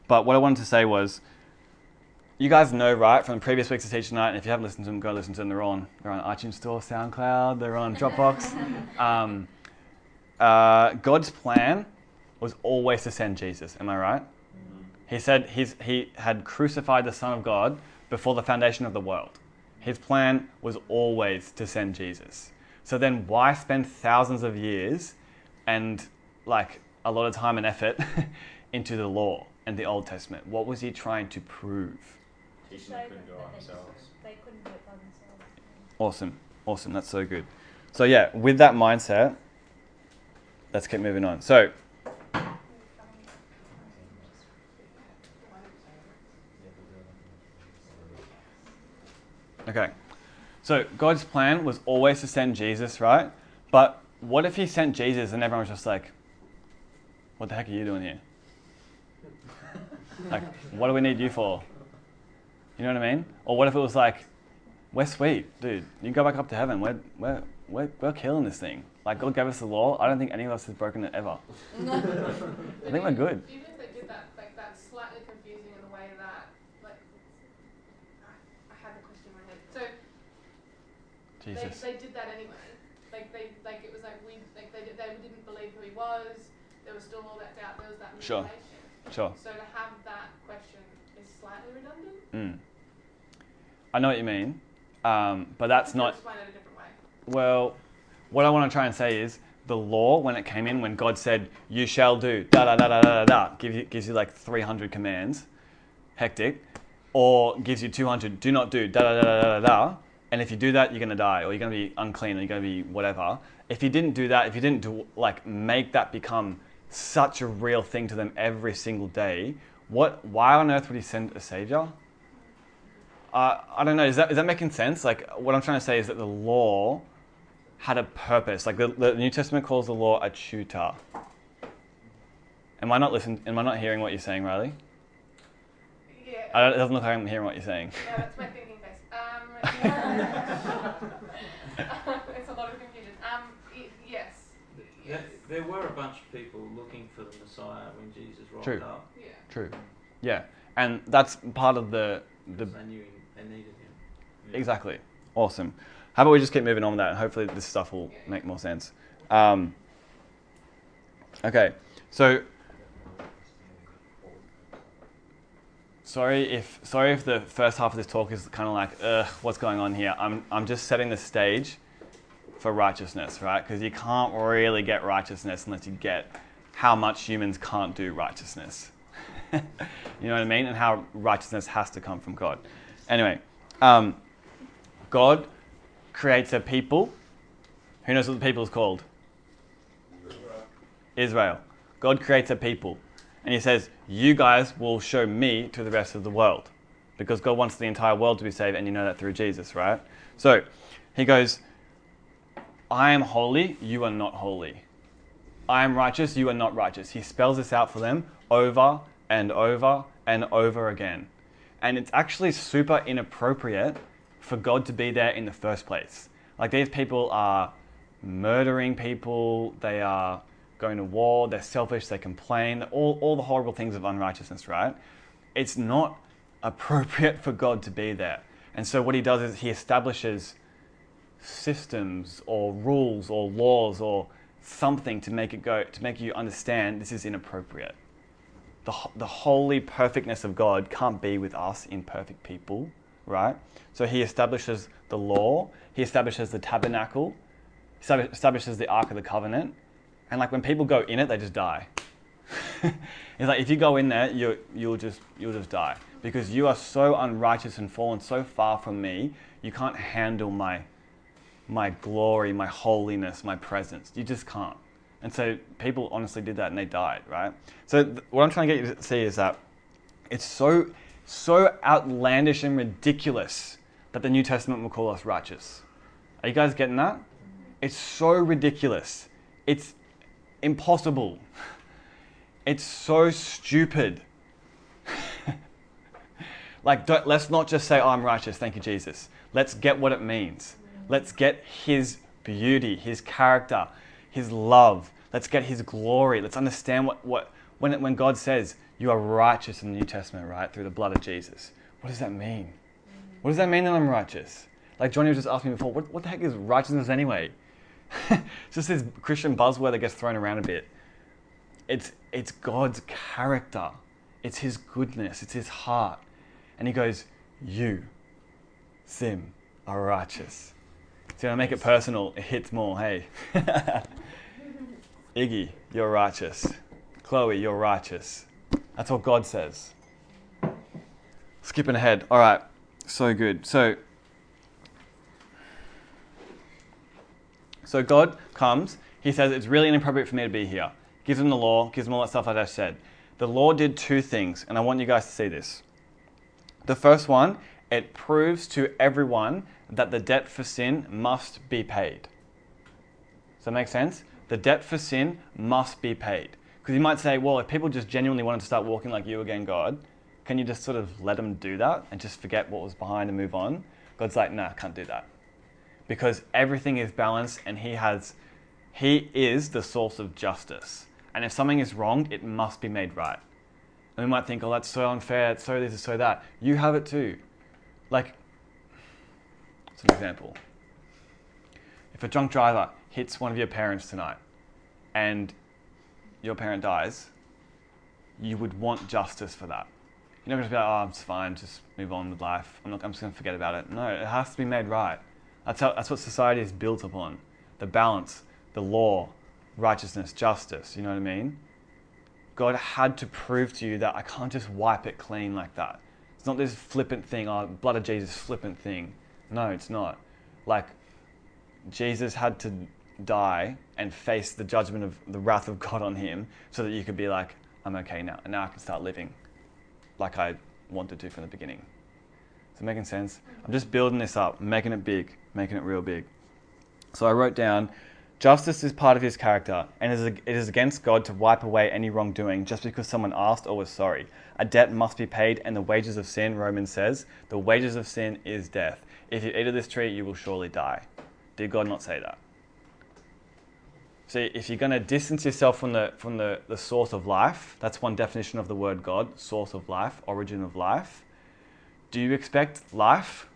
But what I wanted to say was, you guys know, right, from the previous weeks of Teach Tonight, and if you haven't listened to them, go listen to them. They're on, they're on iTunes Store, SoundCloud, they're on Dropbox. um, uh, God's plan was always to send Jesus. Am I right? Mm-hmm. He said he's, he had crucified the Son of God before the foundation of the world. His plan was always to send Jesus. So then why spend thousands of years and like a lot of time and effort into the law and the Old Testament? What was he trying to prove? Teaching them to do it themselves. They couldn't do it by themselves. Awesome. Awesome. That's so good. So yeah, with that mindset, let's keep moving on. So okay, so God's plan was always to send Jesus, right? But what if he sent Jesus and everyone was just like, what the heck are you doing here? Like, what do we need you for? You know what I mean? Or what if it was like, we're sweet, dude. You can go back up to heaven. We're, we're, we're, we're killing this thing. Like, God gave us the law. I don't think any of us has broken it ever. I think we're good. Even if they did that, like, that's slightly confusing in the way that, like, I had the question in my head. So, Jesus. They, they did that anyway. Like, they, like, it was like, we, like, they, they didn't believe who he was. There was still all that doubt. There was that manipulation. Sure, sure. So to have that question is slightly redundant. Mm. I know what you mean. Um, but that's not. Explain it a different way. Well, what I want to try and say is the law, when it came in, when God said, "You shall do da da da da da da," gives you gives you like three hundred commands, hectic, or gives you two hundred. Do not do da da da da da da. And if you do that, you're gonna die, or you're gonna be unclean, or you're gonna be whatever. If you didn't do that, if you didn't do, like make that become such a real thing to them every single day, what? Why on earth would He send a savior? Uh, I don't know, is that is that making sense? Like, what I'm trying to say is that the law had a purpose. Like, the, the New Testament calls the law a tutor. Am I not listening? Am I not hearing what you're saying, Riley? Yeah. I don't, it doesn't look like I'm hearing what you're saying. No, that's my thinking base. Um, yeah. It's a lot of confusion. Um, yes. yes. There, there were a bunch of people looking for the Messiah when Jesus rolled True. up. Yeah. True. Yeah. And that's part of the... the I knew I needed him. Yeah. Exactly. Awesome. How about we just keep moving on with that, and hopefully this stuff will make more sense. Um, okay. So sorry if sorry if the first half of this talk is kind of like, ugh, what's going on here? I'm I'm just setting the stage for righteousness, right? Because you can't really get righteousness unless you get how much humans can't do righteousness. You know what I mean? And how righteousness has to come from God. Anyway, um, God creates a people. Who knows what the people is called? Israel. Israel. God creates a people. And he says, you guys will show me to the rest of the world. Because God wants the entire world to be saved, and you know that through Jesus, right? So, he goes, I am holy, you are not holy. I am righteous, you are not righteous. He spells this out for them over and over and over again. And it's actually super inappropriate for God to be there in the first place. Like, these people are murdering people, they are going to war, they're selfish, they complain, all, all the horrible things of unrighteousness, right? It's not appropriate for God to be there. And so what he does is he establishes systems or rules or laws or something to make it go, to make you understand this is inappropriate. The, the holy perfectness of God can't be with us imperfect people, right? So he establishes the law, he establishes the tabernacle, establishes the Ark of the Covenant, and like when people go in it, they just die. It's like, if you go in there, you you'll just you'll just die because you are so unrighteous and fallen so far from me. You can't handle my my glory, my holiness, my presence. You just can't. And so people honestly did that and they died, right? So th- what I'm trying to get you to see is that it's so, so outlandish and ridiculous that the New Testament will call us righteous. Are you guys getting that? It's so ridiculous. It's impossible. It's so stupid. Like, don't, let's not just say, oh, I'm righteous, thank you, Jesus. Let's get what it means. Let's get his beauty, his character, his love. Let's get his glory. Let's understand what, what when it, when God says you are righteous in the New Testament, right, through the blood of Jesus. What does that mean? What does that mean that I'm righteous? Like Johnny was just asking me before, what, what the heck is righteousness anyway? It's just this Christian buzzword that gets thrown around a bit. It's, it's God's character. It's his goodness. It's his heart. And he goes, you, Sim, are righteous. See, when I make it personal, it hits more. Hey, Iggy, you're righteous. Chloe, you're righteous. That's what God says. Skipping ahead. All right. So good. So, so God comes. He says, it's really inappropriate for me to be here. Gives them the law. Gives them all that stuff I just said. The law did two things, and I want you guys to see this. The first one, it proves to everyone that the debt for sin must be paid. Does that make sense? The debt for sin must be paid. Because you might say, well, if people just genuinely wanted to start walking like you again, God, can you just sort of let them do that and just forget what was behind and move on? God's like, no, I can't do that. Because everything is balanced and he has, he is the source of justice. And if something is wrong, it must be made right. And we might think, oh, that's so unfair, it's so this, it's so that. You have it too. Like, as an example, if a drunk driver hits one of your parents tonight and your parent dies, you would want justice for that. You're not going to be like, oh, it's fine, just move on with life. I'm, not, I'm just going to forget about it. No, it has to be made right. That's, how, that's what society is built upon. The balance, the law, righteousness, justice, you know what I mean? God had to prove to you that I can't just wipe it clean like that. It's not this flippant thing, oh, blood of Jesus, flippant thing. No, it's not. Like, Jesus had to die and face the judgment of the wrath of God on him so that you could be like, I'm okay now, and now I can start living like I wanted to from the beginning. Is it making sense? I'm just building this up, making it big, making it real big. So I wrote down, justice is part of his character, and it is against God to wipe away any wrongdoing just because someone asked or was sorry. A debt must be paid, and the wages of sin, Romans says, the wages of sin is death. If you eat of this tree, you will surely die. Did God not say that? See, if you're going to distance yourself from the from the, the source of life, that's one definition of the word God, source of life, origin of life. Do you expect life?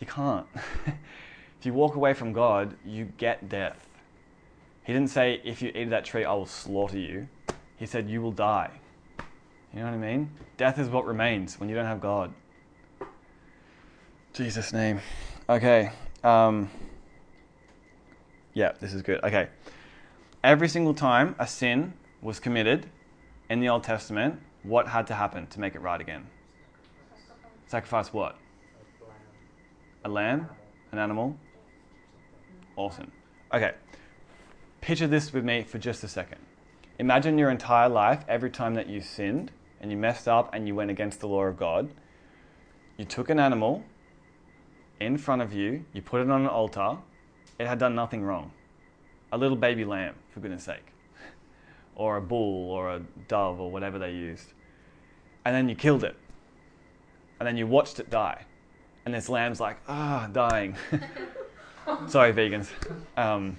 You can't. If you walk away from God, you get death. He didn't say, if you eat of that tree, I will slaughter you. He said, you will die. You know what I mean? Death is what remains when you don't have God. Jesus' name. Okay. Um... Yeah, this is good. Okay. Every single time a sin was committed in the Old Testament, what had to happen to make it right again? Sacrifice what? A lamb? An animal? Awesome. Okay. Picture this with me for just a second. Imagine your entire life, every time that you sinned and you messed up and you went against the law of God, you took an animal in front of you, you put it on an altar. It had done nothing wrong. A little baby lamb, for goodness sake. Or a bull, or a dove, or whatever they used. And then you killed it. And then you watched it die. And this lamb's like, ah, dying. Sorry, vegans. Um,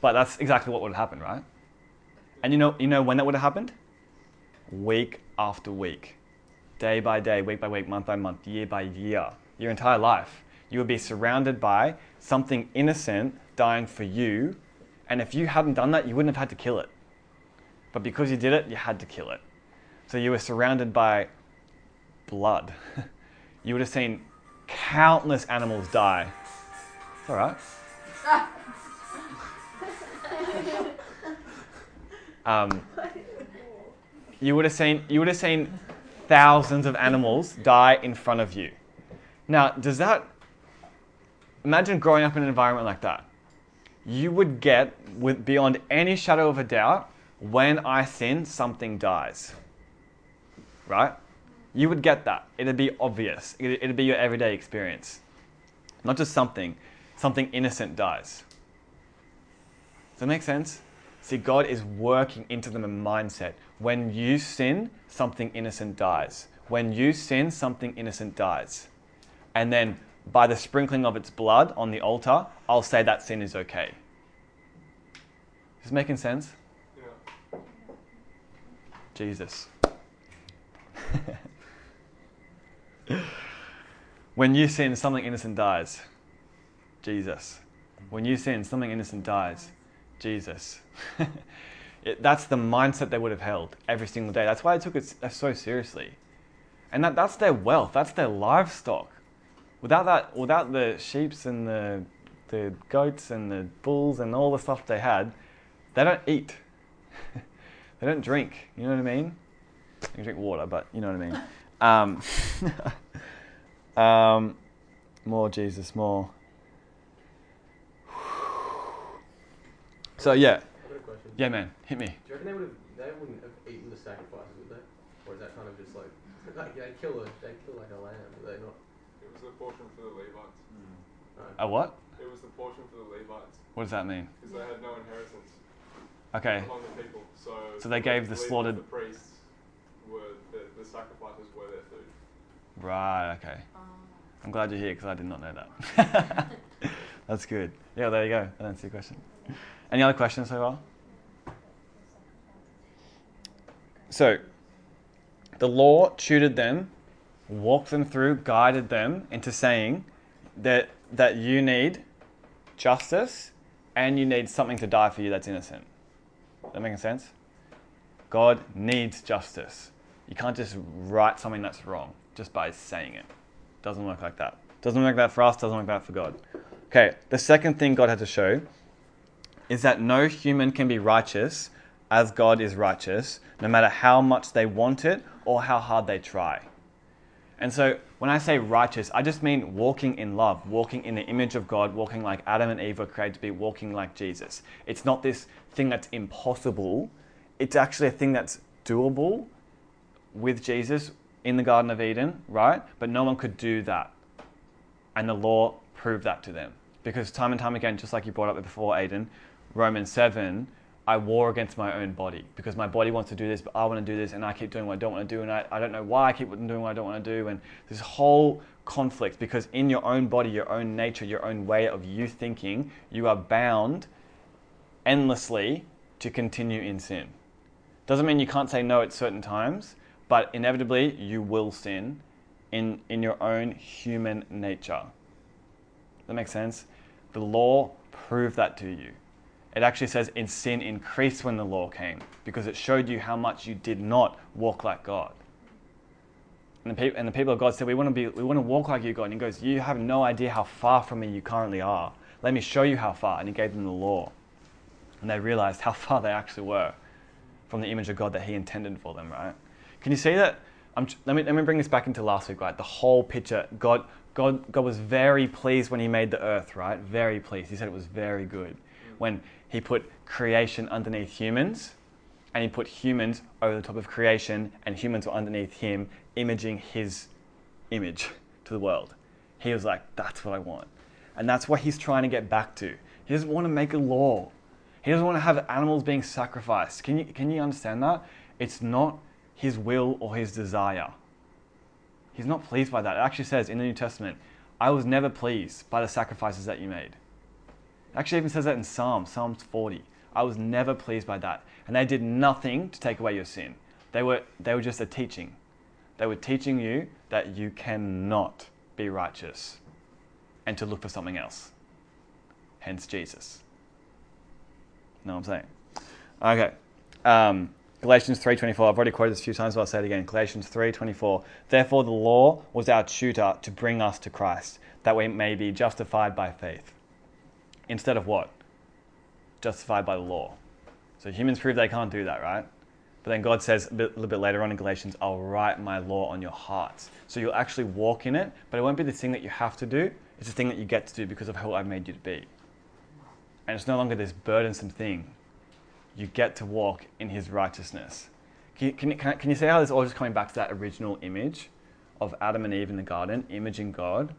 but that's exactly what would have happened, right? And you know, you know when that would have happened? Week after week. Day by day, week by week, month by month, year by year. Your entire life. You would be surrounded by something innocent dying for you. And if you hadn't done that, you wouldn't have had to kill it. But because you did it, you had to kill it. So you were surrounded by blood. You would have seen countless animals die. It's all right. Um, you would have seen, you would have seen thousands of animals die in front of you. Now, does that... Imagine growing up in an environment like that. You would get, with beyond any shadow of a doubt, when I sin, something dies. Right? You would get that. It'd be obvious. It'd be your everyday experience. Not just something. Something innocent dies. Does that make sense? See, God is working into them a mindset. When you sin, something innocent dies. When you sin, something innocent dies. And then... by the sprinkling of its blood on the altar, I'll say that sin is okay. Is this making sense? Yeah. Jesus. When you sin, something innocent dies. Jesus. When you sin, something innocent dies. Jesus. It, that's the mindset they would have held every single day. That's why they took it so seriously. And that, that's their wealth. That's their livestock. Without that, without the sheeps and the, the goats and the bulls and all the stuff they had, they don't eat. They don't drink. You know what I mean? They can drink water, but you know what I mean. Um, um, more Jesus, more. So yeah. Yeah, man, hit me. Do you reckon they, would have, they wouldn't have eaten the sacrifices, would they? Or is that kind of just like, like they kill a, they kill like a lamb, would they not? It was the portion for the Levites. Mm. No. A what? It was the portion for the Levites. What does that mean? Because they had no inheritance. Okay. Among the people, so. So they gave the, the slaughtered. The priests were the, the sacrifices were their food. Right. Okay. Um. I'm glad you're here because I did not know that. That's good. Yeah, there you go. I don't see a question. Any other questions so far? So, the law tutored them, walked them through, guided them into saying that that you need justice and you need something to die for you that's innocent. That making sense? God needs justice. You can't just write something that's wrong just by saying it. Doesn't work like that. Doesn't work like that for us, doesn't work like that for God. Okay, the second thing God had to show is that no human can be righteous as God is righteous, no matter how much they want it or how hard they try. And so when I say righteous, I just mean walking in love, walking in the image of God, walking like Adam and Eve were created to be, walking like Jesus. It's not this thing that's impossible. It's actually a thing that's doable with Jesus in the Garden of Eden, right? But no one could do that. And the law proved that to them. Because time and time again, just like you brought up before, Aidan, Romans seven, I war against my own body because my body wants to do this, but I want to do this and I keep doing what I don't want to do and I, I don't know why I keep doing what I don't want to do. And this whole conflict because in your own body, your own nature, your own way of you thinking, you are bound endlessly to continue in sin. Doesn't mean you can't say no at certain times, but inevitably you will sin in, in your own human nature. Does that make sense? The law proved that to you. It actually says in sin increased when the law came because it showed you how much you did not walk like God. And the, pe- and the people of God said, we want to be, we want to walk like you, God. And he goes, you have no idea how far from me you currently are. Let me show you how far. And he gave them the law. And they realized how far they actually were from the image of God that he intended for them, right? Can you see that? I'm, let me, let me bring this back into last week, right? The whole picture. God, God, God was very pleased when he made the earth, right? Very pleased. He said it was very good. When he put creation underneath humans and he put humans over the top of creation and humans were underneath him, imaging his image to the world. He was like, that's what I want. And that's what he's trying to get back to. He doesn't want to make a law. He doesn't want to have animals being sacrificed. Can you, can you understand that? It's not his will or his desire. He's not pleased by that. It actually says in the New Testament, I was never pleased by the sacrifices that you made. Actually, it even says that in Psalms, Psalms forty. I was never pleased by that. And they did nothing to take away your sin. They were, they were just a teaching. They were teaching you that you cannot be righteous and to look for something else. Hence Jesus. You know what I'm saying? Okay. Um, Galatians three twenty-four. I've already quoted this a few times, but I'll say it again. Galatians three twenty-four. Therefore, the law was our tutor to bring us to Christ, that we may be justified by faith. Instead of what? Justified by the law. So humans prove they can't do that, right? But then God says a, bit, a little bit later on in Galatians, I'll write my law on your hearts. So you'll actually walk in it, but it won't be the thing that you have to do. It's the thing that you get to do because of who I've made you to be. And it's no longer this burdensome thing. You get to walk in his righteousness. Can you, can you, can you see how this all just coming back to that original image of Adam and Eve in the garden, imaging God?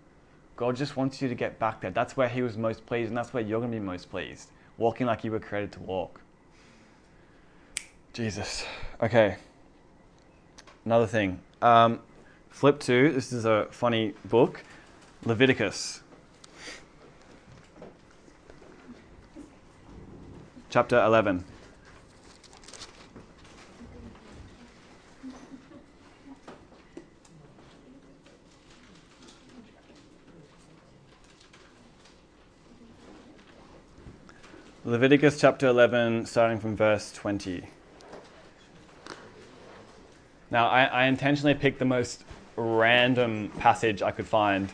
God just wants you to get back there. That's where he was most pleased, and that's where you're going to be most pleased. Walking like you were created to walk. Jesus. Okay. Another thing. Um, flip to, this is a funny book, Leviticus. Chapter eleven. Leviticus chapter eleven, starting from verse twenty. Now, I, I intentionally picked the most random passage I could find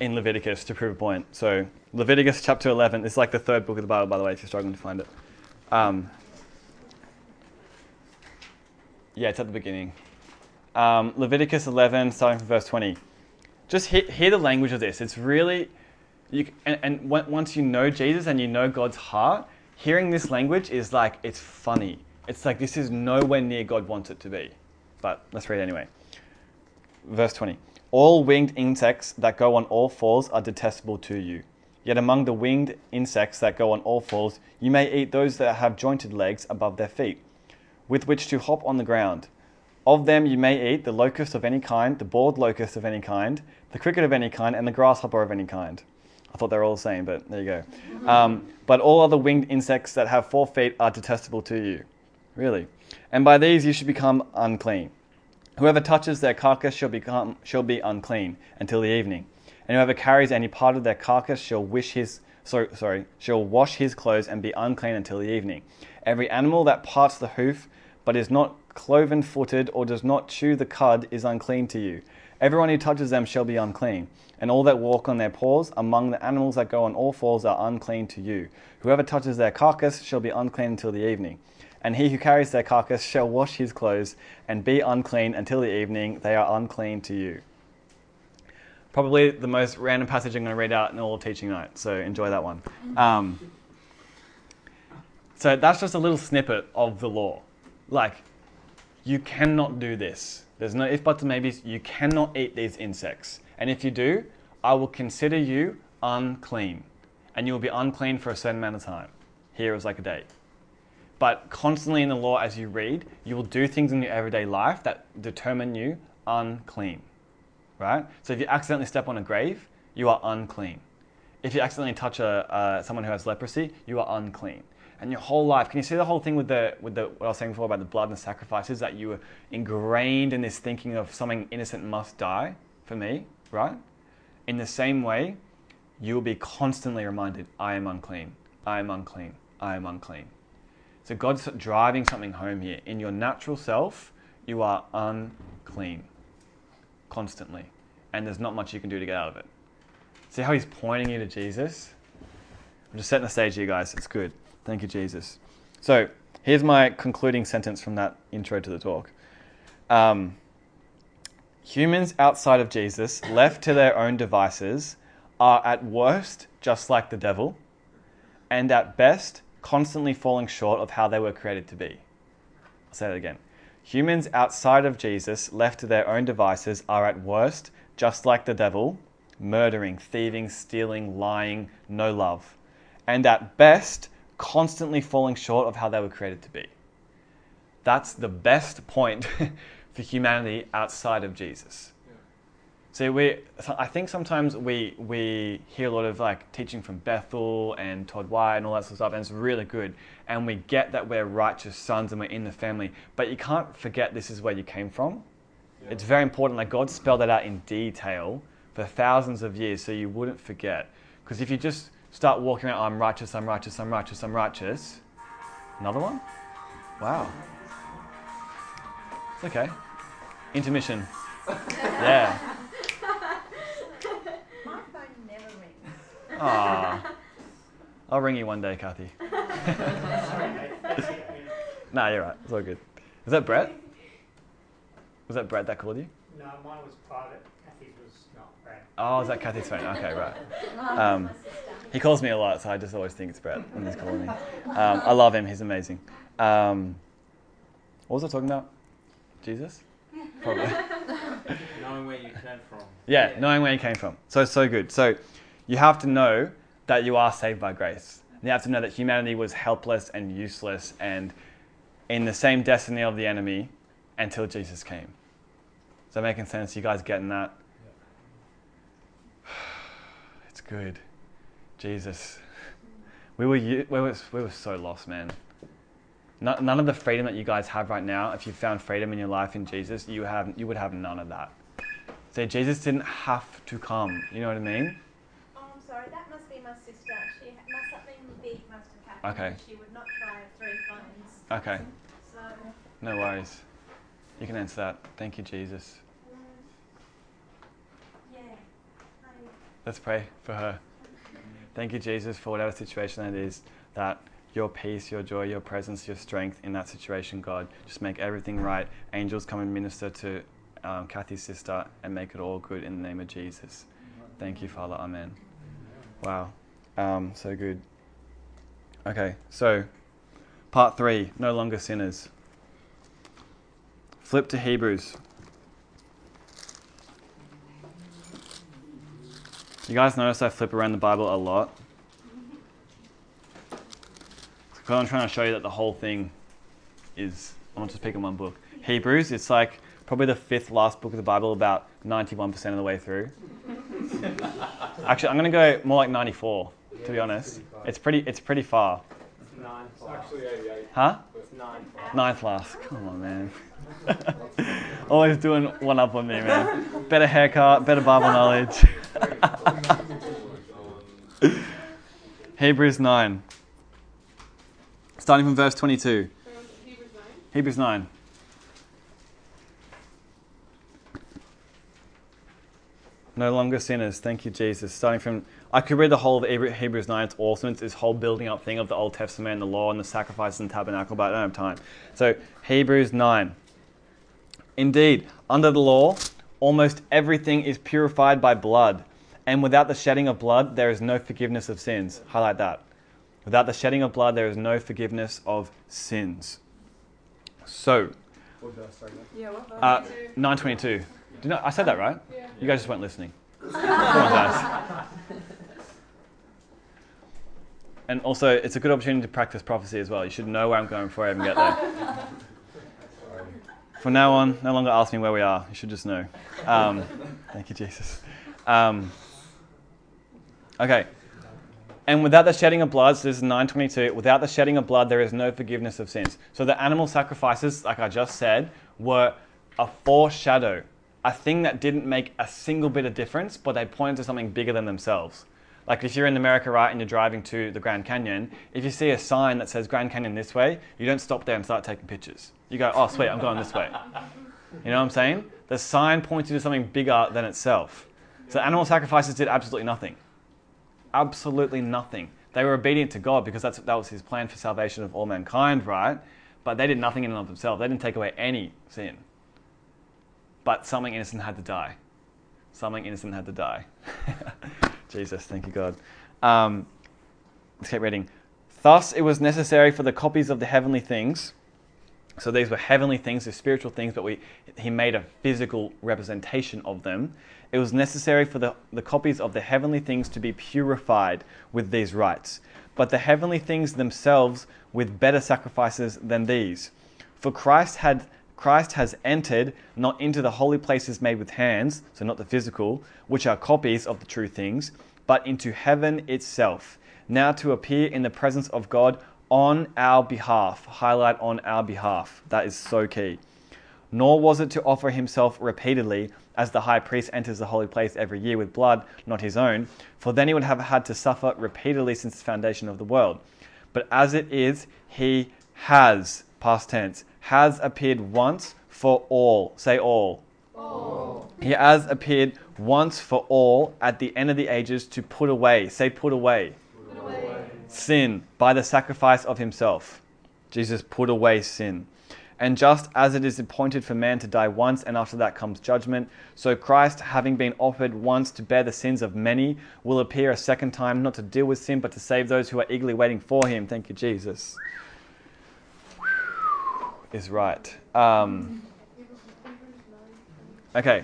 in Leviticus to prove a point. So Leviticus chapter eleven, it's like the third book of the Bible, by the way, if you're struggling to find it. Um, yeah, it's at the beginning. Um, Leviticus eleven, starting from verse twenty. Just hear, hear the language of this. It's really, you, and, and once you know Jesus and you know God's heart, hearing this language is like, it's funny. It's like, this is nowhere near God wants it to be. But let's read it anyway. Verse twenty. All winged insects that go on all fours are detestable to you. Yet among the winged insects that go on all fours, you may eat those that have jointed legs above their feet, with which to hop on the ground. Of them you may eat the locust of any kind, the bald locust of any kind, the cricket of any kind, and the grasshopper of any kind. I thought they were all the same, but there you go. Um, but all other winged insects that have four feet are detestable to you. Really. And by these you should become unclean. Whoever touches their carcass shall become shall be unclean until the evening. And whoever carries any part of their carcass shall wish his so sorry shall wash his clothes and be unclean until the evening. Every animal that parts the hoof but is not cloven-footed or does not chew the cud is unclean to you. Everyone who touches them shall be unclean. And all that walk on their paws among the animals that go on all fours are unclean to you. Whoever touches their carcass shall be unclean until the evening. And he who carries their carcass shall wash his clothes and be unclean until the evening. They are unclean to you. Probably the most random passage I'm going to read out in all of teaching night, so enjoy that one. Um, so that's just a little snippet of the law. Like, you cannot do this. There's no ifs, buts, and maybes. You cannot eat these insects. And if you do, I will consider you unclean. And you will be unclean for a certain amount of time. Here is like a day. But constantly in the law, as you read, you will do things in your everyday life that determine you unclean, right? So if you accidentally step on a grave, you are unclean. If you accidentally touch a uh, someone who has leprosy, you are unclean. And your whole life, can you see the whole thing with the with the what I was saying before about the blood and the sacrifices, that you were ingrained in this thinking of something innocent must die for me, right? In the same way, you will be constantly reminded, I am unclean, I am unclean, I am unclean. So God's driving something home here. In your natural self, you are unclean constantly. And there's not much you can do to get out of it. See how he's pointing you to Jesus? I'm just setting the stage here, guys. It's good. Thank you, Jesus. So here's my concluding sentence from that intro to the talk. Um, humans outside of Jesus, left to their own devices, are at worst just like the devil, and at best constantly falling short of how they were created to be. I'll say that again. Humans outside of Jesus, left to their own devices, are at worst just like the devil, murdering, thieving, stealing, lying, no love, and at best constantly falling short of how they were created to be. That's the best point for humanity outside of Jesus. Yeah. So we, I think sometimes we we hear a lot of like teaching from Bethel and Todd White and all that sort of stuff, and it's really good. And we get that we're righteous sons and we're in the family, but you can't forget this is where you came from. Yeah. It's very important. Like God spelled that out in detail for thousands of years, so you wouldn't forget. Because if you just start walking around, oh, I'm righteous, I'm righteous, I'm righteous, I'm righteous. Another one? Wow. It's okay. Intermission. Yeah. My phone never rings. Aw. I'll ring you one day, Kathy. Nah, you're right. It's all good. Is that Brett? Was that Brett that called you? No, mine was private. Kathy's was not Brett. Oh, is that Kathy's phone? Okay, right. Um, He calls me a lot, so I just always think it's Brett when he's calling me. Um, I love him. He's amazing. Um, what was I talking about? Jesus? Probably. Knowing where you came from. Yeah, yeah, knowing where you came from. So, so good. So you have to know that you are saved by grace. And you have to know that humanity was helpless and useless and in the same destiny of the enemy until Jesus came. Is that making sense? You guys getting that? Yeah. It's good. Jesus, we were, we were we were so lost, man. Not, none of the freedom that you guys have right now, if you found freedom in your life in Jesus, you have you would have none of that. So Jesus didn't have to come, you know what I mean? Oh, I'm sorry, that must be my sister. She must something be Okay. She would not try three phones. Okay. So. No worries. You can answer that. Thank you, Jesus. Yeah. Let's pray for her. Thank you, Jesus, for whatever situation that is, that your peace, your joy, your presence, your strength in that situation, God. Just make everything right. Angels come and minister to um, Kathy's sister and make it all good in the name of Jesus. Thank you, Father. Amen. Wow. Um, so good. Okay, so part three, no longer sinners. Flip to Hebrews. You guys notice I flip around the Bible a lot? Because I'm trying to show you that the whole thing is, I want to pick in one book. Hebrews, it's like probably the fifth last book of the Bible, about ninety-one percent of the way through. Actually, I'm going to go more like ninety-four, yeah, to be honest. It's pretty It's pretty far. It's ninth last. Actually, eighty-eight. Huh? It's ninth last. Ninth last. Come on, man. Always doing one up on me, man. Better haircut, better Bible knowledge. Hebrews nine. Starting from verse twenty-two. Hebrews nine. Hebrews nine. No longer sinners. Thank you, Jesus. Starting from, I could read the whole of Hebrews nine. It's awesome. It's this whole building up thing of the Old Testament and the law and the sacrifices and tabernacle, but I don't have time. So, Hebrews nine. Indeed, under the law, almost everything is purified by blood. And without the shedding of blood, there is no forgiveness of sins. Highlight that. Without the shedding of blood, there is no forgiveness of sins. So, what verse, sorry, yeah, what verse? Uh, nine twenty-two. Do you know, I said that right? Yeah. You guys just weren't listening. Come on, guys. And also, it's a good opportunity to practice prophecy as well. You should know where I'm going before I even get there. From now on, no longer ask me where we are. You should just know. Um, thank you, Jesus. Um, okay. And without the shedding of blood, so this is nine twenty-two, without the shedding of blood, there is no forgiveness of sins. So the animal sacrifices, like I just said, were a foreshadow, a thing that didn't make a single bit of difference, but they pointed to something bigger than themselves. Like if you're in America, right, and you're driving to the Grand Canyon, if you see a sign that says Grand Canyon this way, you don't stop there and start taking pictures. You go, oh, sweet, I'm going this way. You know what I'm saying? The sign pointed to something bigger than itself. So animal sacrifices did absolutely nothing. Absolutely nothing. They were obedient to God because that's, that was his plan for salvation of all mankind, right? But they did nothing in and of themselves. They didn't take away any sin. But something innocent had to die. Something innocent had to die. Jesus, thank you, God. Um, let's keep reading. Thus it was necessary for the copies of the heavenly things. So these were heavenly things, they're spiritual things, but we he made a physical representation of them. It was necessary for the, the copies of the heavenly things to be purified with these rites. But the heavenly things themselves with better sacrifices than these. For Christ had... Christ has entered not into the holy places made with hands, so not the physical, which are copies of the true things, but into heaven itself, now to appear in the presence of God on our behalf. Highlight on our behalf. That is so key. Nor was it to offer himself repeatedly, as the high priest enters the holy place every year with blood, not his own, for then he would have had to suffer repeatedly since the foundation of the world. But as it is, he has, past tense, has appeared once for all. Say all. All. He has appeared once for all at the end of the ages to put away. Say put away. Put away. Sin by the sacrifice of himself. Jesus put away sin. And just as it is appointed for man to die once and after that comes judgment, so Christ, having been offered once to bear the sins of many, will appear a second time not to deal with sin but to save those who are eagerly waiting for him. Thank you, Jesus. Is right. Um, okay.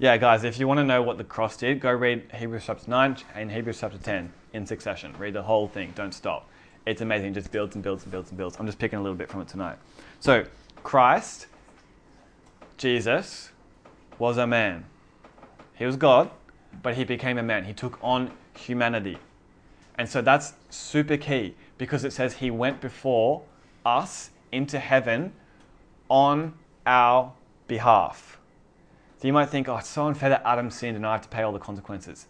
Yeah, guys, if you want to know what the cross did, go read Hebrews chapter nine and Hebrews chapter ten in succession. Read the whole thing. Don't stop. It's amazing. It just builds and builds and builds and builds. I'm just picking a little bit from it tonight. So, Christ, Jesus, was a man. He was God, but he became a man. He took on humanity. And so that's super key. Because it says he went before us into heaven on our behalf. So you might think, oh, it's so unfair that Adam sinned and I have to pay all the consequences.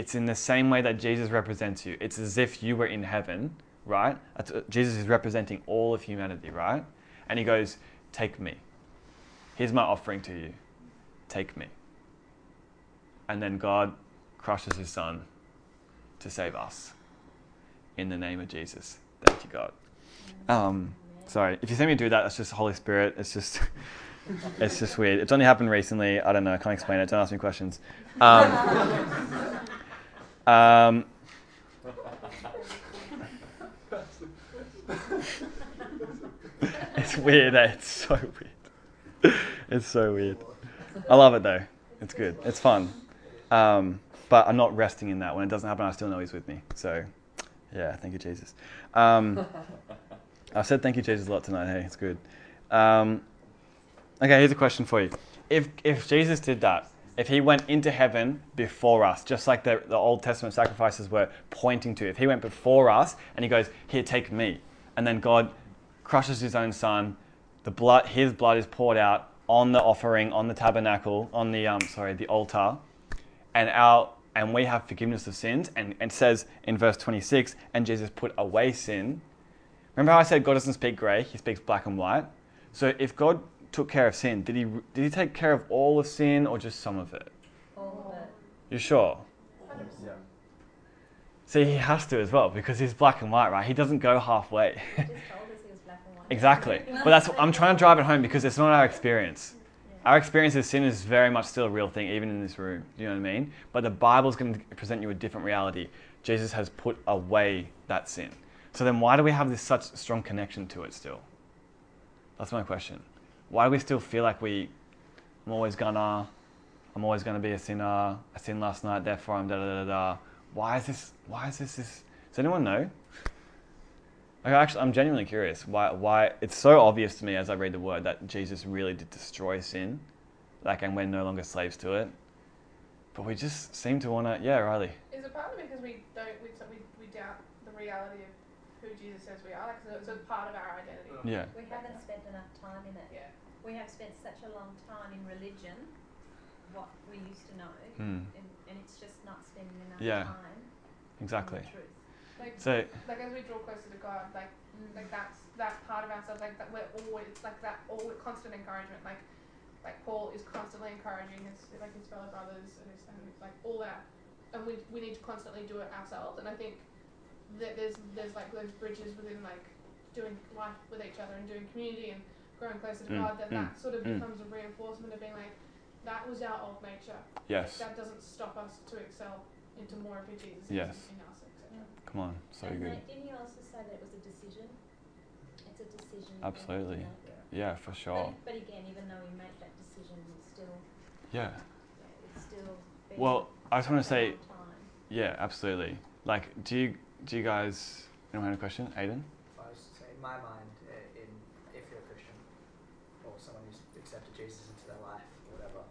It's in the same way that Jesus represents you. It's as if you were in heaven, right? That's, Jesus is representing all of humanity, right? And he goes, take me. Here's my offering to you. Take me. And then God crushes his son to save us. In the name of Jesus. Thank you, God. Um, sorry, if you see me do that, that's just the Holy Spirit. It's just... It's just weird. It's only happened recently. I don't know. I can't explain it. Don't ask me questions. Um, um, it's weird. Eh? It's so weird. It's so weird. I love it, though. It's good. It's fun. Um, but I'm not resting in that. When it doesn't happen, I still know he's with me. So, yeah, thank you, Jesus. Um, I've said thank you, Jesus, a lot tonight. Hey, it's good. Um... Okay, here's a question for you. If if Jesus did that, if he went into heaven before us, just like the, the Old Testament sacrifices were pointing to, if he went before us and he goes, here, take me, and then God crushes his own son, the blood, his blood is poured out on the offering, on the tabernacle, on the um sorry, the altar, and our and we have forgiveness of sins, and, and it says in verse twenty-six, and Jesus put away sin. Remember how I said God doesn't speak grey, he speaks black and white? So if God took care of sin, did he did he take care of all of sin or just some of it? All of it. You sure? one hundred percent. Yeah. See, he has to as well because he's black and white, right? He doesn't go halfway. He just told us he was black and white. Exactly. But that's I'm trying to drive it home because it's not our experience. Yeah. Our experience of sin is very much still a real thing, even in this room. You know what I mean? But the Bible's going to present you a different reality. Jesus has put away that sin. So then why do we have this such strong connection to it still? That's my question. Why do we still feel like we, I'm always gonna, I'm always gonna be a sinner, I sinned last night, therefore I'm da da da da. Why is this, why is this, this? Does anyone know? Like, actually, I'm genuinely curious. Why, why, it's so obvious to me as I read the word that Jesus really did destroy sin, like, and we're no longer slaves to it. But we just seem to wanna, yeah, Riley. Is it partly because we don't, we, we, we doubt the reality of who Jesus says we are, because it's part of our identity. Yeah. We haven't spent enough time in it. Yeah. We have spent such a long time in religion, what we used to know, mm. and, and it's just not spending enough yeah. time. Exactly. The truth. Like, so, like as we draw closer to God, like mm. like that's that part of ourselves, like that we're always like that all constant encouragement, like like Paul is constantly encouraging his like his fellow brothers and his and like all that, and we we need to constantly do it ourselves, and I think. That there's there's like those bridges within like doing life with each other and doing community and growing closer to mm, God that mm, that sort of mm. becomes a reinforcement of being like that was our old nature. Yes. Like, that doesn't stop us to excel into more of who Jesus is yes. in us, et cetera. Come on, so and good. Nate, didn't you also say that it was a decision? It's a decision. Absolutely. Yeah, for sure. But, but again, even though we make that decision, it's still. Yeah. yeah it's still. Well, I just want to say. Yeah, absolutely. Like, do you? Do you guys, anyone have a question? Aidan? I was just saying, in my mind, in, if you're a Christian or someone who's accepted Jesus into their life or whatever,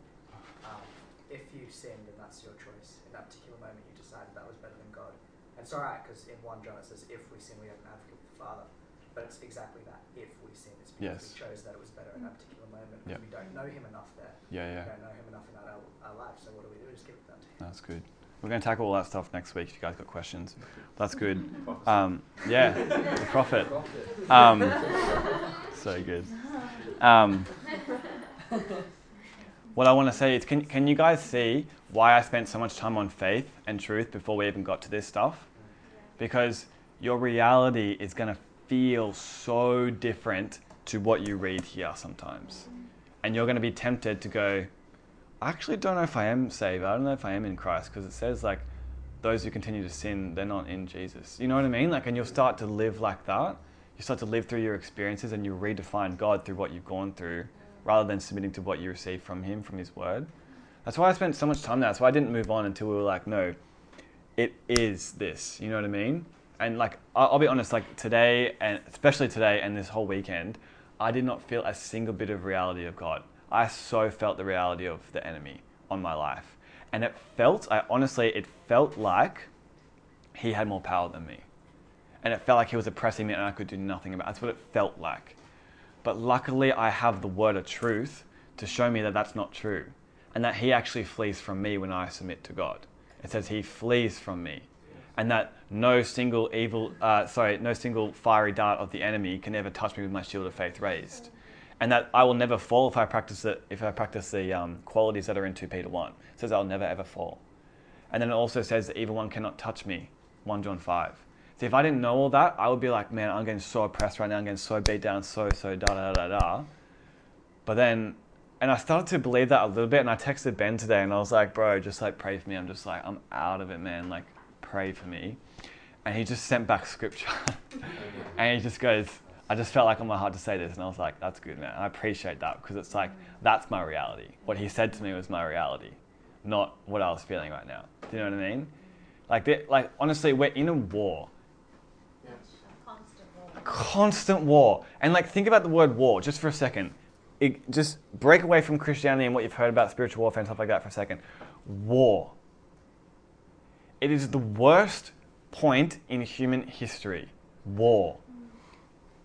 um, if you sinned and that's your choice, in that particular moment you decided that was better than God. And it's alright, because in one John it says, if we sin, we have an advocate with the Father. But it's exactly that, if we sin, it's because yes. we chose that it was better in that particular moment. Yep. We don't know him enough there. Yeah, yeah. We don't know him enough in our, our life, so what do we do? We just give it down to him. That's good. We're going to tackle all that stuff next week if you guys got questions. That's good. Um, yeah, the prophet. Um, so good. Um, what I want to say is, can can you guys see why I spent so much time on faith and truth before we even got to this stuff? Because your reality is going to feel so different to what you read here sometimes. And you're going to be tempted to go, I actually don't know if I am saved. I don't know if I am in Christ, because it says like those who continue to sin, they're not in Jesus. You know what I mean? Like, and you'll start to live like that. You start to live through your experiences and you redefine God through what you've gone through rather than submitting to what you receive from him, from his word. That's why I spent so much time there. That's why I didn't move on until we were like, no, it is this. You know what I mean? And like, I'll be honest, like today, and especially today and this whole weekend, I did not feel a single bit of reality of God. I so felt the reality of the enemy on my life. And it felt, I honestly, it felt like he had more power than me. And it felt like he was oppressing me and I could do nothing about it. That's what it felt like. But luckily I have the word of truth to show me that that's not true. And that he actually flees from me when I submit to God. It says he flees from me, and that no single evil, uh, sorry, no single fiery dart of the enemy can ever touch me with my shield of faith raised, and that I will never fall if I practice the, if I practice the um, qualities that are in two Peter one. It says I'll never ever fall, and then it also says the evil one cannot touch me, one John five. See, if I didn't know all that, I would be like, man, I'm getting so oppressed right now, I'm getting so beat down, so, so, da, da, da, da, da. But then, and I started to believe that a little bit, and I texted Ben today, and I was like, bro, just like, pray for me. I'm just like, I'm out of it, man. Like, pray for me. And he just sent back scripture. And he just goes, I just felt like on my heart to say this. And I was like, that's good, man. I appreciate that, because it's like, that's my reality. What he said to me was my reality, not what I was feeling right now. Do you know what I mean? Like, like honestly, we're in a war. Yes. Constant war. A constant war. And like, think about the word war just for a second. It, just break away from Christianity and what you've heard about spiritual warfare and stuff like that for a second. War. It is the worst point in human history. War.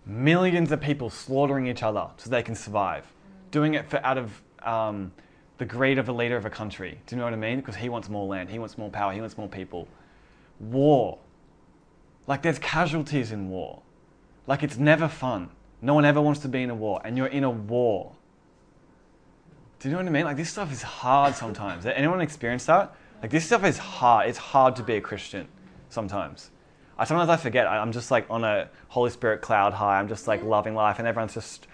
Mm. Millions of people slaughtering each other so they can survive. Mm. Doing it for out of um, the greed of a leader of a country. Do you know what I mean? Because he wants more land, he wants more power, he wants more people. War. Like, there's casualties in war. Like, it's never fun. No one ever wants to be in a war, and you're in a war. Do you know what I mean? Like, this stuff is hard sometimes. Has anyone experienced that? Like, this stuff is hard. It's hard to be a Christian sometimes. I, sometimes I forget. I'm just like on a Holy Spirit cloud high. I'm just like loving life, and everyone's just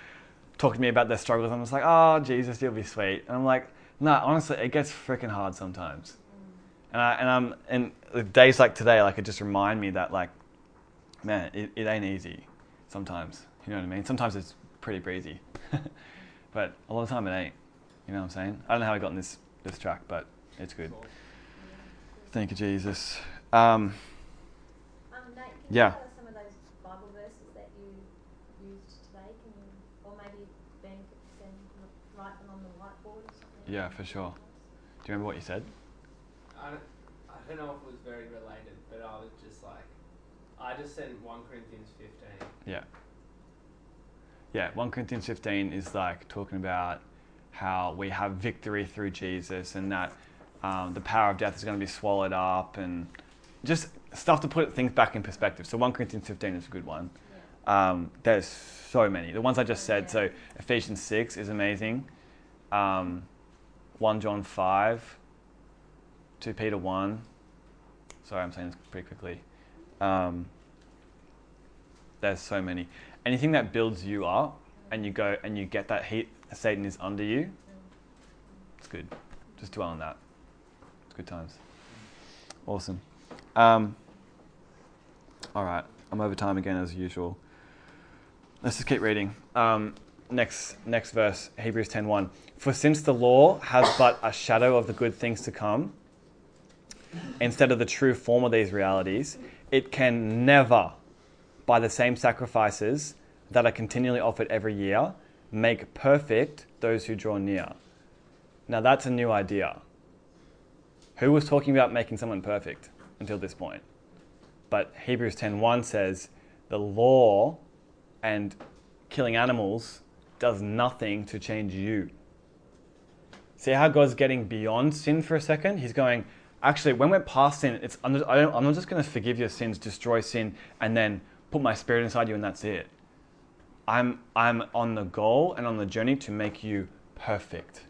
talking to me about their struggles. I'm just like, oh, Jesus, you'll be sweet. And I'm like, no, nah, honestly, it gets freaking hard sometimes. And I, and I'm, and the days like today, like, it just remind me that, like, man, it, it ain't easy sometimes. You know what I mean? Sometimes it's pretty breezy, but a lot of the time it ain't. You know what I'm saying? I don't know how I got in this, this track, but it's good. Thank you, Jesus. Um, um, Nate, can yeah. you tell us some of those Bible verses that you used today? Can you, or maybe Ben could write them on the whiteboard or something? Yeah, for sure. Do you remember what you said? I don't, I don't know if it was very related, but I was just like, I just sent First Corinthians fifteen. Yeah. Yeah, First Corinthians fifteen is like talking about how we have victory through Jesus, and that um, the power of death is going to be swallowed up, and just stuff to put things back in perspective. So First Corinthians fifteen is a good one. Um, there's so many. The ones I just said, so Ephesians six is amazing. Um, First John five, Second Peter one. Sorry, I'm saying this pretty quickly. Um, there's so many. Anything that builds you up, and you go and you get that heat, Satan is under you, it's good. Just dwell on that. It's good times. Awesome. Um, all right, I'm over time again as usual. Let's just keep reading. Um, next, next verse, Hebrews ten one. For since the law has but a shadow of the good things to come, instead of the true form of these realities, it can never, by the same sacrifices that are continually offered every year, make perfect those who draw near. Now that's a new idea. Who was talking about making someone perfect until this point? But Hebrews ten one says the law and killing animals does nothing to change you. See how God's getting beyond sin for a second? He's going, actually, when we're past sin, it's I'm, just, I don't, I'm not just going to forgive your sins, destroy sin, and then put my spirit inside you and that's it. I'm I'm on the goal and on the journey to make you perfect.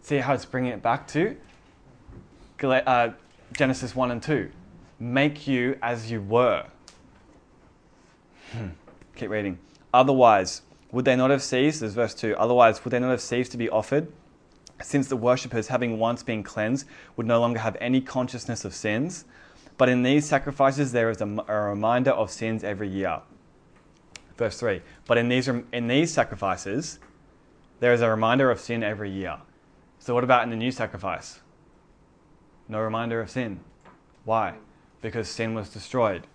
See how it's bringing it back to uh, Genesis one and two. Make you as you were. Hmm. Keep reading. Otherwise, would they not have ceased? This is verse two. Otherwise, would they not have ceased to be offered? Since the worshippers, having once been cleansed, would no longer have any consciousness of sins. But in these sacrifices there is a, a reminder of sins every year. Verse three. But in these in these sacrifices there is a reminder of sin every year. So what about in the new sacrifice? No reminder of sin. Why? Because sin was destroyed.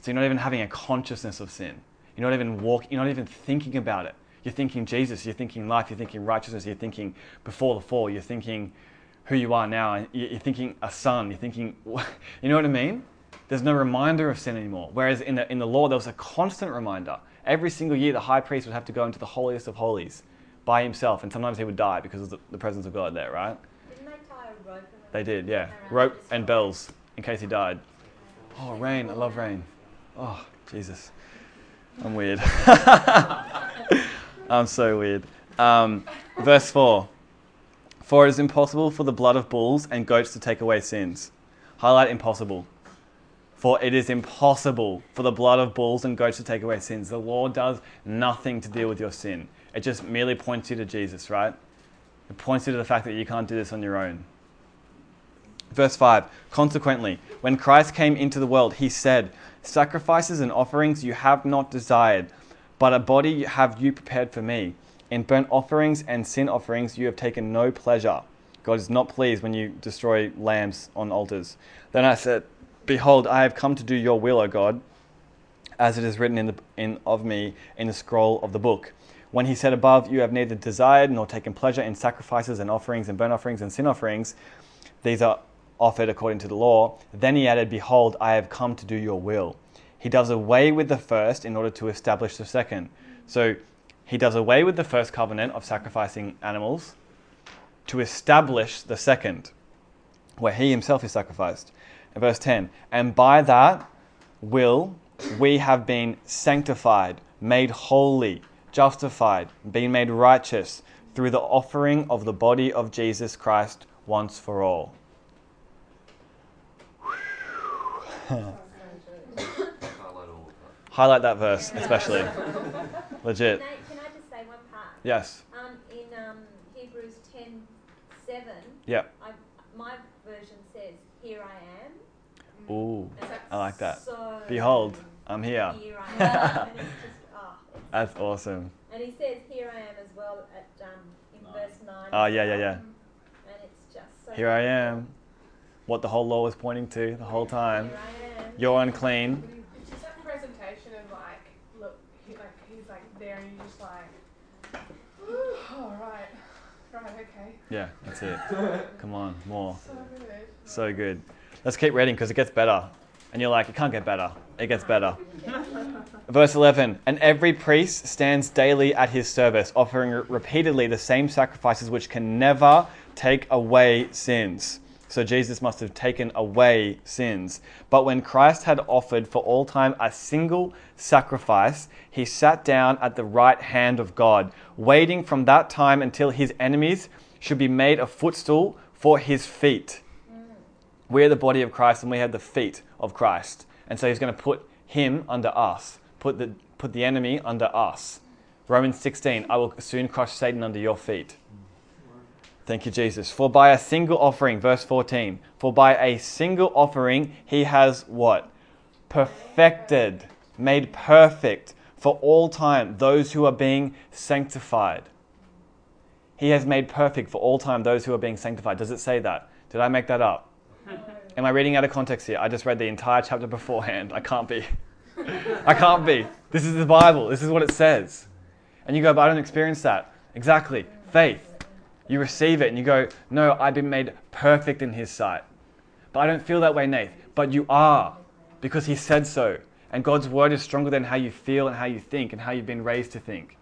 So you're not even having a consciousness of sin. You're not even walk, you're not even thinking about it. You're thinking Jesus, you're thinking life, you're thinking righteousness, you're thinking before the fall, you're thinking who you are now, you're thinking a son, you're thinking, you know what I mean? There's no reminder of sin anymore. Whereas in the, in the law, there was a constant reminder. Every single year, the high priest would have to go into the holiest of holies by himself, and sometimes he would die because of the, the presence of God there, right? Didn't they tie a rope. They did, yeah. Rope and bells in case he died. Oh, rain. I love rain. Oh, Jesus. I'm weird. I'm so weird. Um, verse four. For it is impossible for the blood of bulls and goats to take away sins. Highlight impossible. For it is impossible for the blood of bulls and goats to take away sins. The law does nothing to deal with your sin. It just merely points you to Jesus, right? It points you to the fact that you can't do this on your own. Verse five, consequently, when Christ came into the world, he said, sacrifices and offerings you have not desired, but a body have you prepared for me. In burnt offerings and sin offerings you have taken no pleasure. God is not pleased when you destroy lambs on altars. Then I said, behold, I have come to do your will, O God, as it is written in the, in of me in the scroll of the book. When he said above, you have neither desired nor taken pleasure in sacrifices and offerings and burnt offerings and sin offerings, these are offered according to the law. Then he added, behold, I have come to do your will. He does away with the first in order to establish the second. So he does away with the first covenant of sacrificing animals to establish the second, where he himself is sacrificed. In verse ten, and by that will we have been sanctified, made holy, justified, being made righteous through the offering of the body of Jesus Christ once for all. Highlight that verse, especially. Legit. Nate, can I just say one part? Yes. Um, in um, Hebrews ten seven. Yeah. I, my version says, "Here I am." Ooh, like, I like that. So Behold, I'm here. Here I am. And it's just, that's awesome. And he says, here I am as well at um, in nine. verse nine. Oh, yeah, yeah, yeah. And it's just so... Here I am. What the whole law was pointing to the whole time. Here I am. You're unclean. It's just that presentation of like, look, he, like, he's like there and you're just like, all right, right, okay. Yeah, that's it. Come on, more. So good. So good. Let's keep reading because it gets better. And you're like, it can't get better. It gets better. Verse eleven, and every priest stands daily at his service, offering repeatedly the same sacrifices which can never take away sins. So Jesus must have taken away sins. But when Christ had offered for all time a single sacrifice, he sat down at the right hand of God, waiting from that time until his enemies should be made a footstool for his feet. We're the body of Christ and we have the feet of Christ. And so he's going to put him under us. Put the put the enemy under us. Romans sixteen, I will soon crush Satan under your feet. Thank you, Jesus. For by a single offering, verse fourteen, for by a single offering he has what? Perfected, made perfect for all time those who are being sanctified. He has made perfect for all time those who are being sanctified. Does it say that? Did I make that up? Am I reading out of context here? I just read the entire chapter beforehand. I can't be. I can't be. This is the Bible. This is what it says. And you go, but I don't experience that. Exactly. Faith. You receive it and you go, no, I've been made perfect in his sight. But I don't feel that way, Nate. But you are, because he said so. And God's word is stronger than how you feel and how you think and how you've been raised to think.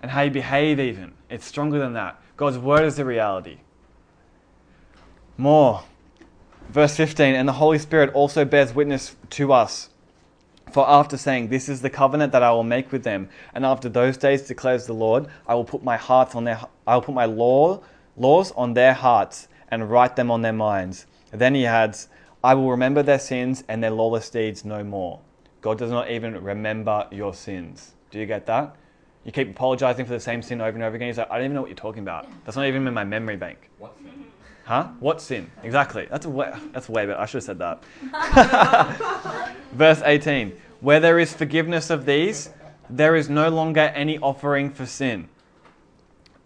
And how you behave even. It's stronger than that. God's word is the reality. More. Verse fifteen, and the Holy Spirit also bears witness to us. For after saying, this is the covenant that I will make with them, and after those days, declares the Lord, I will put my hearts on their, I will put my law, laws on their hearts and write them on their minds. And then he adds, I will remember their sins and their lawless deeds no more. God does not even remember your sins. Do you get that? You keep apologizing for the same sin over and over again. He's like, I don't even know what you're talking about. That's not even in my memory bank. What sin? Huh? What sin? Exactly. That's a way, that's way better. I should have said that. Verse eighteen. Where there is forgiveness of these, there is no longer any offering for sin.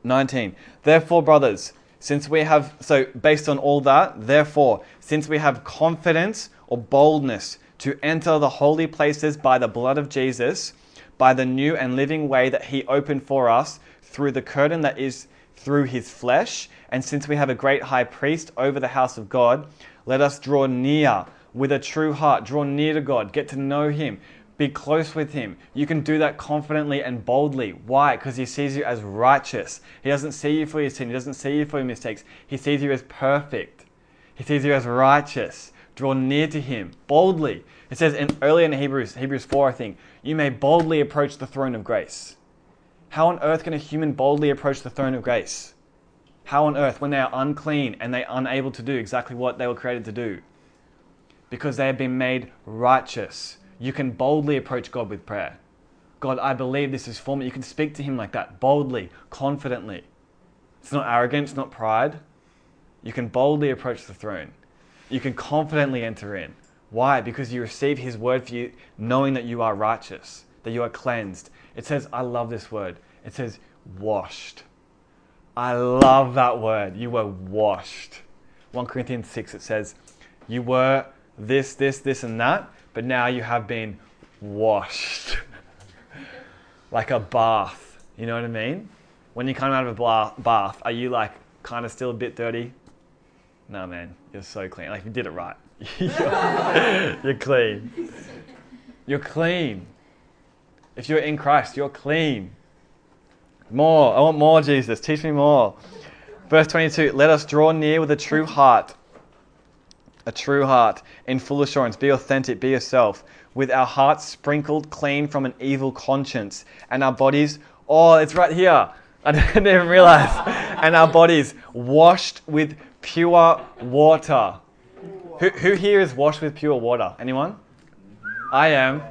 nineteen. Therefore, brothers, since we have... So, based on all that, therefore, since we have confidence or boldness to enter the holy places by the blood of Jesus, by the new and living way that he opened for us through the curtain that is... through his flesh, and since we have a great high priest over the house of God, let us draw near with a true heart, draw near to God, get to know him, Be close with him. You can do that confidently and boldly. Why? Because he sees you as righteous. He doesn't see you for your sin. He doesn't see you for your mistakes. He sees you as perfect. He sees you as righteous. Draw near to him boldly. It says in, earlier in Hebrews, Hebrews four, I think, you may boldly approach the throne of grace. How on earth can a human boldly approach the throne of grace? How on earth when they are unclean and they are unable to do exactly what they were created to do? Because they have been made righteous. You can boldly approach God with prayer. God, I believe this is for me. You can speak to him like that, boldly, confidently. It's not arrogance, it's not pride. You can boldly approach the throne. You can confidently enter in. Why? Because you receive his word for you, knowing that you are righteous, that you are cleansed. It says, I love this word. It says, washed. I love that word. You were washed. First Corinthians six, it says, you were this, this, this, and that, but now you have been washed. Like a bath. You know what I mean? When you come out of a bath, are you like kind of still a bit dirty? No, man, you're so clean. Like, you did it right. you're, you're clean. You're clean. If you're in Christ, you're clean. More. I want more, Jesus. Teach me more. Verse twenty-two, let us draw near with a true heart. A true heart in full assurance. Be authentic. Be yourself. With our hearts sprinkled clean from an evil conscience. And our bodies... Oh, it's right here. I didn't even realize. And our bodies washed with pure water. Who, who here is washed with pure water? Anyone? I am.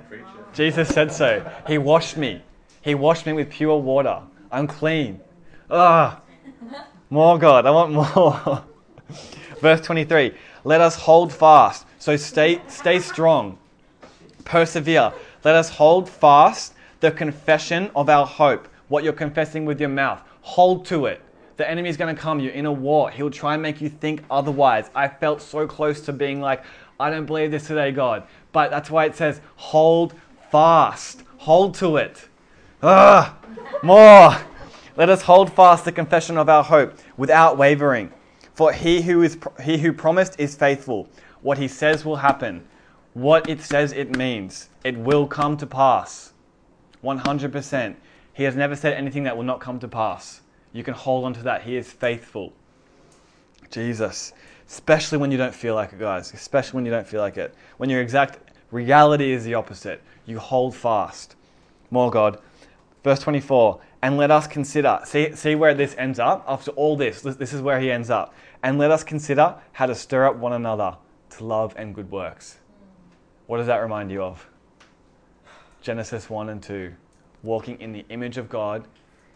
Jesus said so. He washed me. He washed me with pure water. I'm clean. Ah, more God. I want more. Verse twenty-three. Let us hold fast. So stay, stay strong. Persevere. Let us hold fast the confession of our hope. What you're confessing with your mouth. Hold to it. The enemy's going to come. You're in a war. He'll try and make you think otherwise. I felt so close to being like, I don't believe this today, God. But that's why it says, hold fast. Hold to it. Ah, more. Let us hold fast the confession of our hope without wavering. For he who is he who promised is faithful. What he says will happen. What it says it means. It will come to pass. one hundred percent. He has never said anything that will not come to pass. You can hold on to that. He is faithful. Jesus. Especially when you don't feel like it, guys. Especially when you don't feel like it. When your exact reality is the opposite. You hold fast. More God. Verse twenty-four. And let us consider. See, see where this ends up? After all this, this is where he ends up. And let us consider how to stir up one another to love and good works. What does that remind you of? Genesis one and two. Walking in the image of God,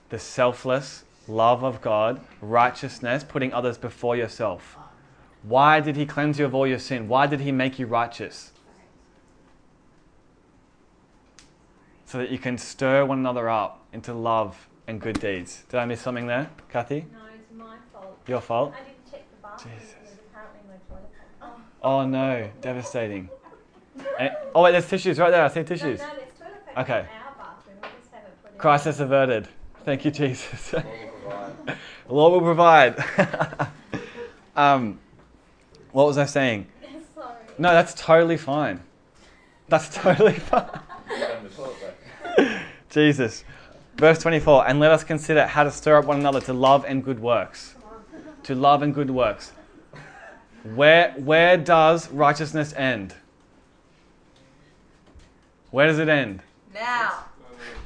the selfless love of God, righteousness, putting others before yourself. Why did he cleanse you of all your sin? Why did he make you righteous? So that you can stir one another up into love and good deeds. Did I miss something there, Kathy? No, it's my fault. Your fault? I didn't check the bathroom. Jesus. Apparently my toilet. Oh. oh no, devastating. And, oh wait, there's tissues right there. I see tissues. No, no, there's toilet paper okay. In our bathroom. We just haven't put it. Crisis out. Averted. Thank you, Jesus. The Lord will provide. um, what was I saying? Sorry. No, that's totally fine. That's totally fine. Jesus. Verse twenty-four, and let us consider how to stir up one another to love and good works. To love and good works. Where, where does righteousness end? Where does it end? Now.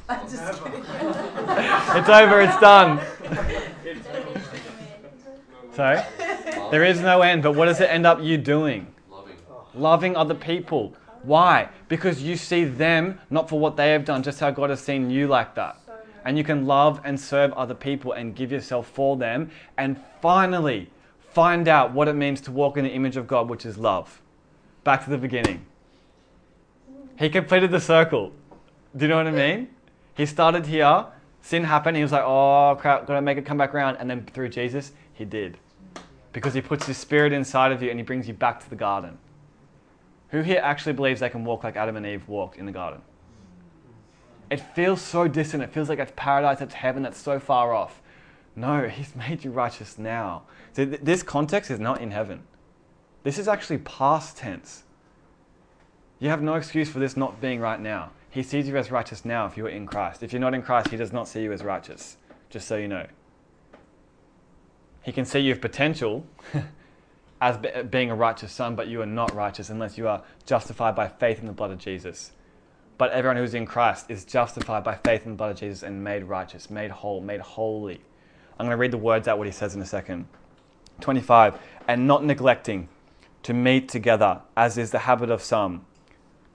I'm just kidding. It's over, it's done. Sorry? There is no end, but what does it end up you doing? Loving. Loving other people. Why? Because you see them, not for what they have done, just how God has seen you like that. And you can love and serve other people and give yourself for them. And finally, find out what it means to walk in the image of God, which is love. Back to the beginning. He completed the circle. Do you know what I mean? He started here, sin happened, he was like, oh crap, gotta make it come back around. And then through Jesus, he did. Because he puts his spirit inside of you and he brings you back to the garden. Who here actually believes they can walk like Adam and Eve walked in the garden? It feels so distant. It feels like that's paradise, that's heaven, that's so far off. No, he's made you righteous now. So th- this context is not in heaven. This is actually past tense. You have no excuse for this not being right now. He sees you as righteous now if you're in Christ. If you're not in Christ, he does not see you as righteous, just so you know. He can see you of potential as be- being a righteous son, but you are not righteous unless you are justified by faith in the blood of Jesus. But everyone who is in Christ is justified by faith in the blood of Jesus and made righteous, made whole, made holy. I'm going to read the words out what he says in a second. twenty-five, and not neglecting to meet together, as is the habit of some.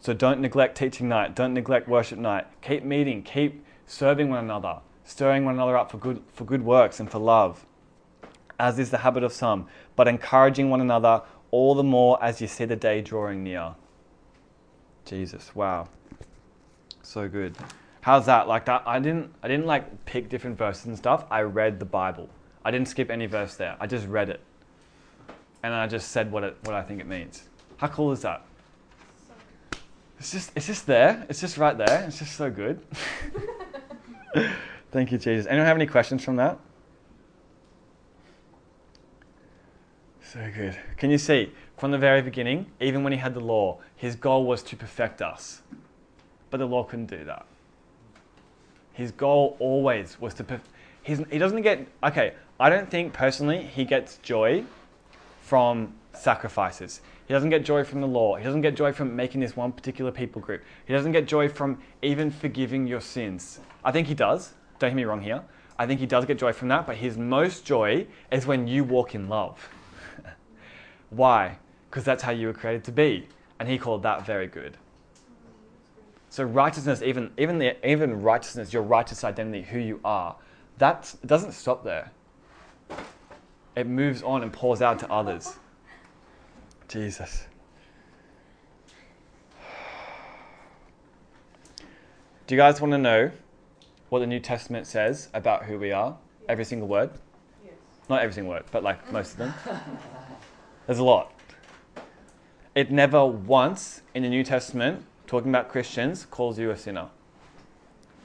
So don't neglect teaching night. Don't neglect worship night. Keep meeting. Keep serving one another, stirring one another up for good, for good works and for love, as is the habit of some, but encouraging one another all the more as you see the day drawing near. Jesus, wow. So good. How's that? Like that? I didn't, I didn't like pick different verses and stuff. I read the Bible. I didn't skip any verse there. I just read it. And I just said what it, what I think it means. How cool is that? It's just, it's just there. It's just right there. It's just so good. Thank you, Jesus. Anyone have any questions from that? So good. Can you see, from the very beginning, even when he had the law, his goal was to perfect us. But the law couldn't do that. His goal always was to... Perf- He's, he doesn't get... Okay, I don't think, personally, he gets joy from sacrifices. He doesn't get joy from the law. He doesn't get joy from making this one particular people group. He doesn't get joy from even forgiving your sins. I think he does. Don't get me wrong here. I think he does get joy from that, but his most joy is when you walk in love. Why? Because that's how you were created to be. And he called that very good. So righteousness, even even the, even righteousness, your righteous identity, who you are, that doesn't stop there. It moves on and pours out to others. Jesus. Do you guys want to know what the New Testament says about who we are? Yes. Every single word? Yes. Not every single word, but like most of them. There's a lot. It never once in the New Testament, talking about Christians, calls you a sinner.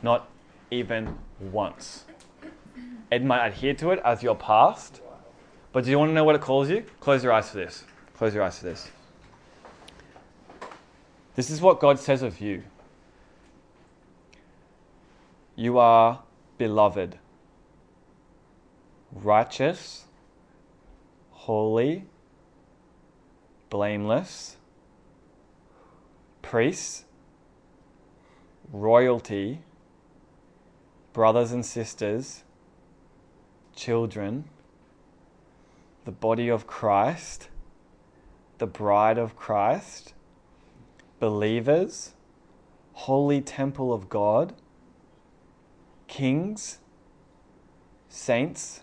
Not even once. It might adhere to it as your past, but do you want to know what it calls you? Close your eyes for this. Close your eyes for this. This is what God says of you. You are beloved, righteous, holy, blameless, priests, royalty, brothers and sisters, children, the body of Christ, the bride of Christ, believers, holy temple of God, kings, saints,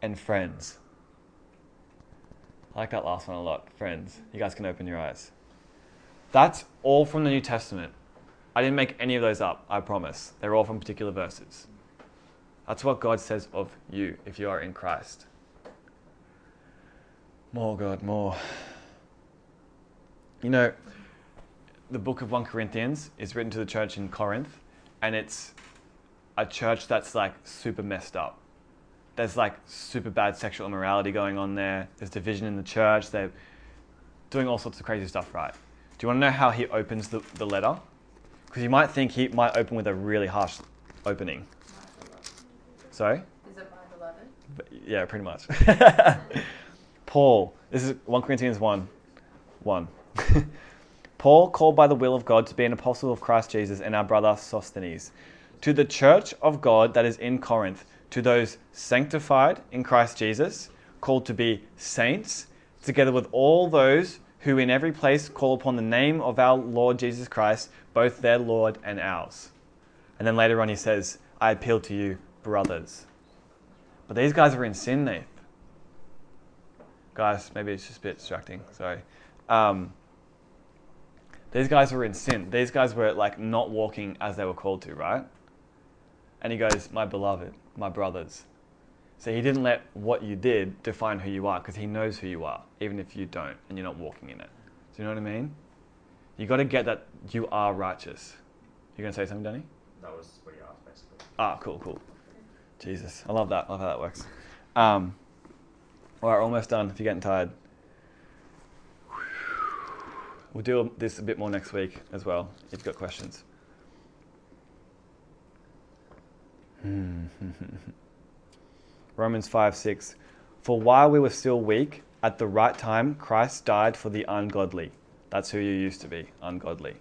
and friends. I like that last one a lot, friends. You guys can open your eyes. That's all from the New Testament. I didn't make any of those up, I promise. They're all from particular verses. That's what God says of you if you are in Christ. More, God, more. You know, the book of First Corinthians is written to the church in Corinth, and it's a church that's like super messed up. There's like super bad sexual immorality going on there. There's division in the church. They're doing all sorts of crazy stuff, right? Do you want to know how he opens the, the letter? Because you might think he might open with a really harsh opening. Sorry? Is it my beloved? But, yeah, pretty much. Paul, this is First Corinthians one, one. Paul, called by the will of God to be an apostle of Christ Jesus, and our brother Sosthenes, to the church of God that is in Corinth, to those sanctified in Christ Jesus, called to be saints, together with all those who in every place call upon the name of our Lord Jesus Christ, both their Lord and ours. And then later on he says, I appeal to you, brothers. But these guys are in sin, Nate. Guys, maybe it's just a bit distracting, sorry. Um, these guys were in sin. These guys were like not walking as they were called to, right? And he goes, my beloved, my brothers. So he didn't let what you did define who you are, because he knows who you are, even if you don't and you're not walking in it. Do you know what I mean? You got to get that you are righteous. You going to say something, Danny? That was what you asked, basically. Ah, cool, cool. Jesus, I love that. I love how that works. Um... All right, almost done if you're getting tired. We'll do this a bit more next week as well, if you've got questions. Romans five six. For while we were still weak, at the right time, Christ died for the ungodly. That's who you used to be, ungodly.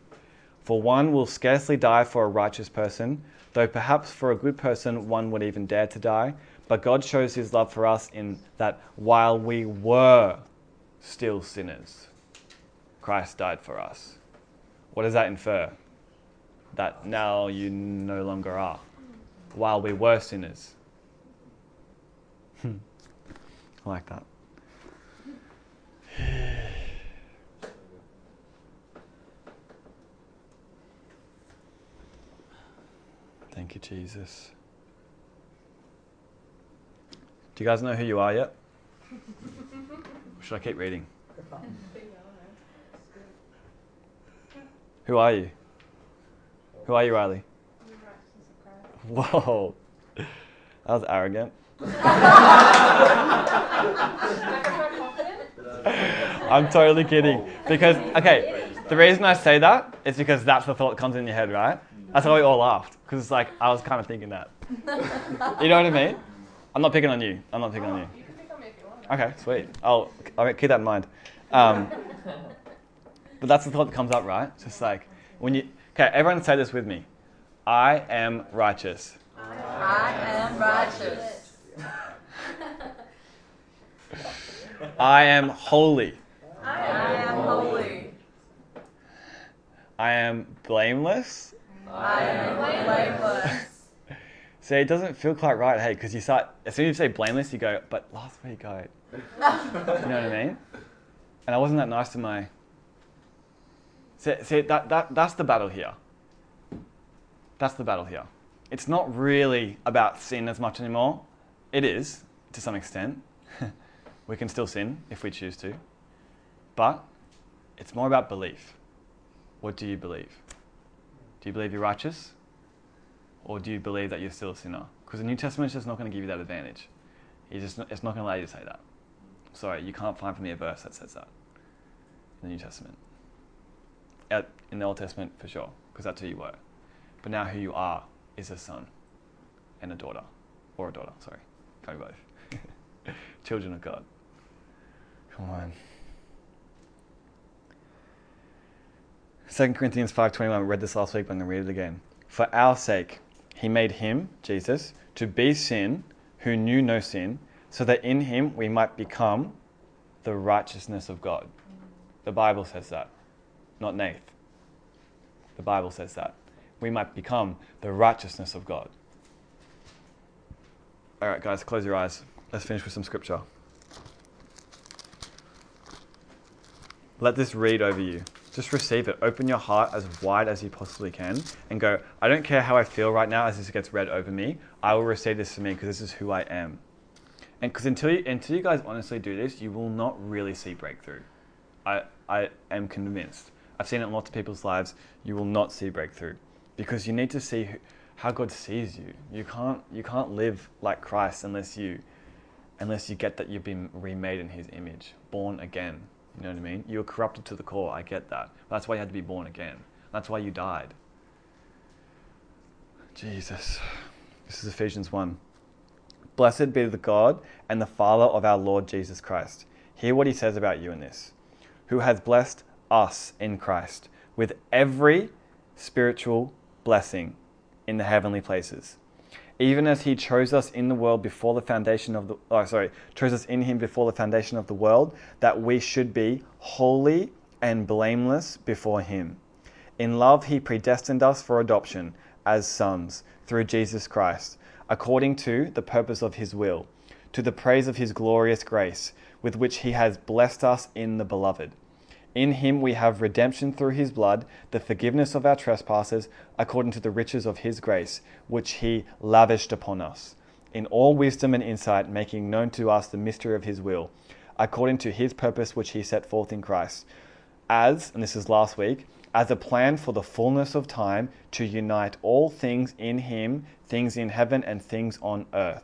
For one will scarcely die for a righteous person, though perhaps for a good person one would even dare to die. But God shows his love for us in that while we were still sinners, Christ died for us. What does that infer? That now you no longer are. While we were sinners. I like that. Thank you, Jesus. Do you guys know who you are yet? Or should I keep reading? Who are you? Who are you, Riley? Whoa. That was arrogant. I'm totally kidding. Because, okay, the reason I say that is because that's the thought that comes in your head, right? That's why we all laughed. Because it's like, I was kind of thinking that. You know what I mean? I'm not picking on you. I'm not picking oh, on you. You can pick on me if you want. Okay, sweet. I'll, I'll keep that in mind. Um, but that's the thought that comes up, right? Just like, when you... Okay, everyone say this with me. I am righteous. I am righteous. I am holy. I am holy. I am blameless. I am blameless. See, it doesn't feel quite right, hey, because you start, as soon as you say blameless, you go, but last week I... You know what I mean? And I wasn't that nice to my... See, see that, that that's the battle here. That's the battle here. It's not really about sin as much anymore. It is, to some extent. We can still sin if we choose to. But it's more about belief. What do you believe? Do you believe you're righteous? Or do you believe that you're still a sinner? Because the New Testament is just not going to give you that advantage. It's, just not, it's not going to allow you to say that. Sorry, you can't find for me a verse that says that in the New Testament. Out in the Old Testament, for sure, because that's who you were. But now who you are is a son and a daughter. Or a daughter, sorry. Can't be both. Children of God. Come on. Second Corinthians five twenty-one, we read this last week, but I'm going to read it again. For our sake, he made him, Jesus, to be sin, who knew no sin, so that in him we might become the righteousness of God. The Bible says that, not Nate. The Bible says that. We might become the righteousness of God. All right, guys, close your eyes. Let's finish with some scripture. Let this read over you. Just receive it. Open your heart as wide as you possibly can and go, I don't care how I feel right now as this gets read over me. I will receive this for me because this is who I am. And because until you, until you guys honestly do this, you will not really see breakthrough. I, I am convinced. I've seen it in lots of people's lives. You will not see breakthrough. Because you need to see how God sees you. You can't you can't live like Christ unless you unless you get that you've been remade in his image, born again. You know what I mean? You were corrupted to the core. I get that. That's why you had to be born again. That's why you died. Jesus. This is Ephesians one. Blessed be the God and the Father of our Lord Jesus Christ. Hear what he says about you in this. Who has blessed us in Christ with every spiritual blessing in the heavenly places, even as he chose us in the world before the foundation of the oh sorry chose us in him before the foundation of the world, that we should be holy and blameless before him. In love he predestined us for adoption as sons through Jesus Christ, according to the purpose of his will, to the praise of his glorious grace, with which he has blessed us in the beloved. In him we have redemption through his blood, the forgiveness of our trespasses, according to the riches of his grace, which he lavished upon us, in all wisdom and insight, making known to us the mystery of his will, according to his purpose which he set forth in Christ, as, and this is last week, as a plan for the fullness of time to unite all things in him, things in heaven and things on earth.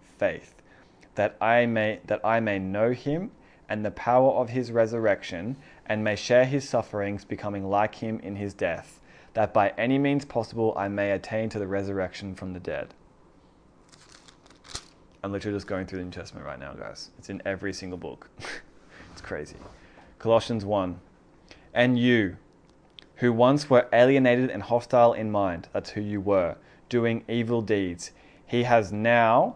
faith, that I may that I may know him and the power of his resurrection, and may share his sufferings, becoming like him in his death, that by any means possible I may attain to the resurrection from the dead. I'm literally just going through the New Testament right now, guys. It's in every single book. It's crazy. Colossians one. And you, who once were alienated and hostile in mind, that's who you were, doing evil deeds, he has now,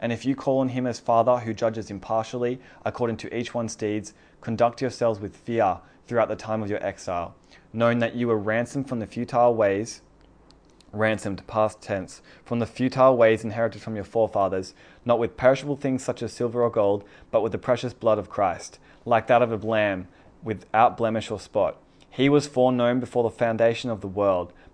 And if you call on him as Father who judges impartially, according to each one's deeds, conduct yourselves with fear throughout the time of your exile, knowing that you were ransomed from the futile ways, ransomed, past tense, from the futile ways inherited from your forefathers, not with perishable things such as silver or gold, but with the precious blood of Christ, like that of a lamb, without blemish or spot. He was foreknown before the foundation of the world,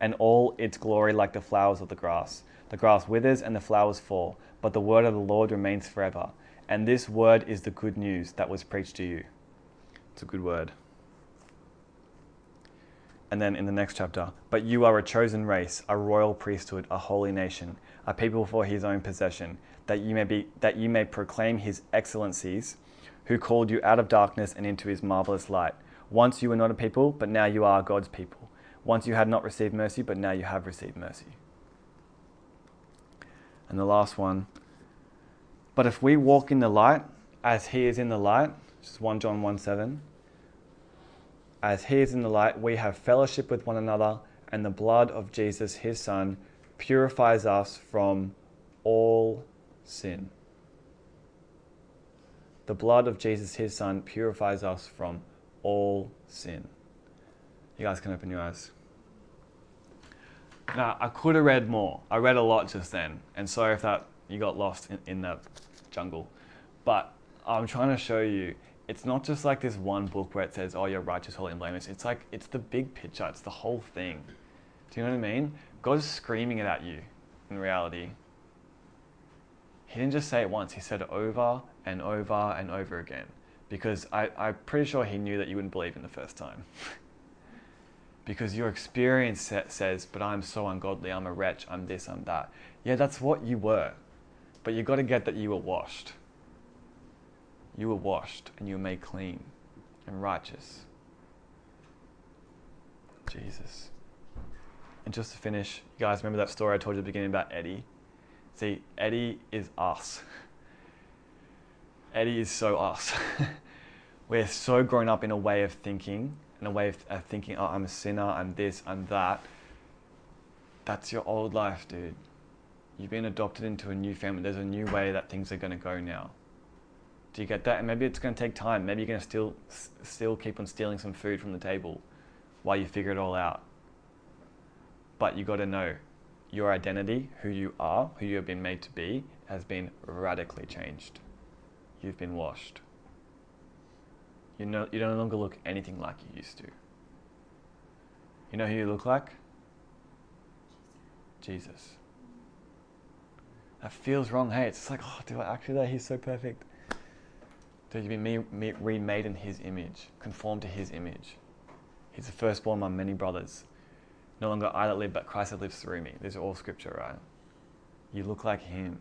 and all its glory like the flowers of the grass. The grass withers and the flowers fall, but the word of the Lord remains forever. And this word is the good news that was preached to you. It's a good word. And then in the next chapter, but you are a chosen race, a royal priesthood, a holy nation, a people for his own possession, that you may be, that you may proclaim his excellencies, who called you out of darkness and into his marvelous light. Once you were not a people, but now you are God's people. Once you had not received mercy, but now you have received mercy. And the last one, but if we walk in the light, as he is in the light, which is First John one seven, as he is in the light, we have fellowship with one another, and the blood of Jesus, his son, purifies us from all sin. The blood of Jesus, his son, purifies us from all sin. You guys can open your eyes. Now, I could have read more. I read a lot just then, and sorry if that you got lost in, in that jungle. But I'm trying to show you, it's not just like this one book where it says, oh, you're righteous, holy, and blameless. It's like, it's the big picture. It's the whole thing. Do you know what I mean? God's screaming it at you in reality. He didn't just say it once. He said it over and over and over again. Because I, I'm pretty sure he knew that you wouldn't believe in the first time. Because your experience says, but I'm so ungodly. I'm a wretch. I'm this, I'm that. Yeah, that's what you were. But you got to get that you were washed. You were washed and you were made clean and righteous. Jesus. And just to finish, you guys remember that story I told you at the beginning about Eddie? See, Eddie is us. Eddie is so us. We're so grown up in a way of thinking, in a way of, of thinking, oh, I'm a sinner, I'm this, I'm that. That's your old life, dude. You've been adopted into a new family. There's a new way that things are going to go now. Do you get that? And maybe it's going to take time. Maybe you're going to still, still keep on stealing some food from the table while you figure it all out. But you got to know your identity, who you are, who you have been made to be, has been radically changed. You've been washed. You know, you no longer look anything like you used to. You know who you look like? Jesus. That feels wrong, hey? It's just like, oh, do I actually? That he's so perfect. So you've been remade in his image, conformed to his image. He's the firstborn among many brothers. No longer I that live, but Christ that lives through me. These are all scripture, right? You look like him.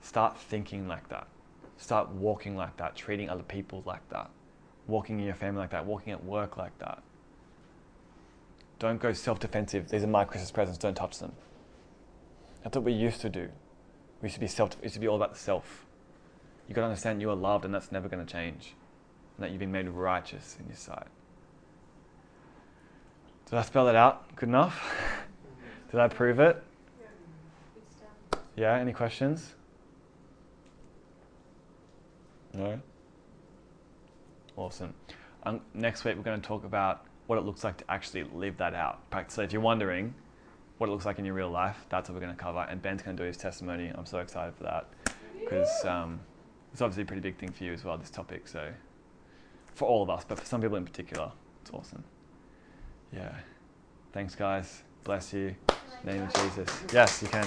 Start thinking like that. Start walking like that, treating other people like that, walking in your family like that, walking at work like that. Don't go self-defensive. These are my Christmas presents, don't touch them. That's what we used to do. We used to be self, it used to be all about the self. You've got to understand you are loved and that's never going to change. And that you've been made righteous in your sight. Did I spell it out good enough? Did I prove it? Yeah, any questions? No? Awesome. Um, next week we're going to talk about what it looks like to actually live that out. Practice. So if you're wondering what it looks like in your real life, that's what we're going to cover. And Ben's going to do his testimony. I'm so excited for that. Because um, it's obviously a pretty big thing for you as well, this topic. So for all of us, but for some people in particular, it's awesome. Yeah. Thanks, guys. Bless you. In the name of Jesus. Yes, you can.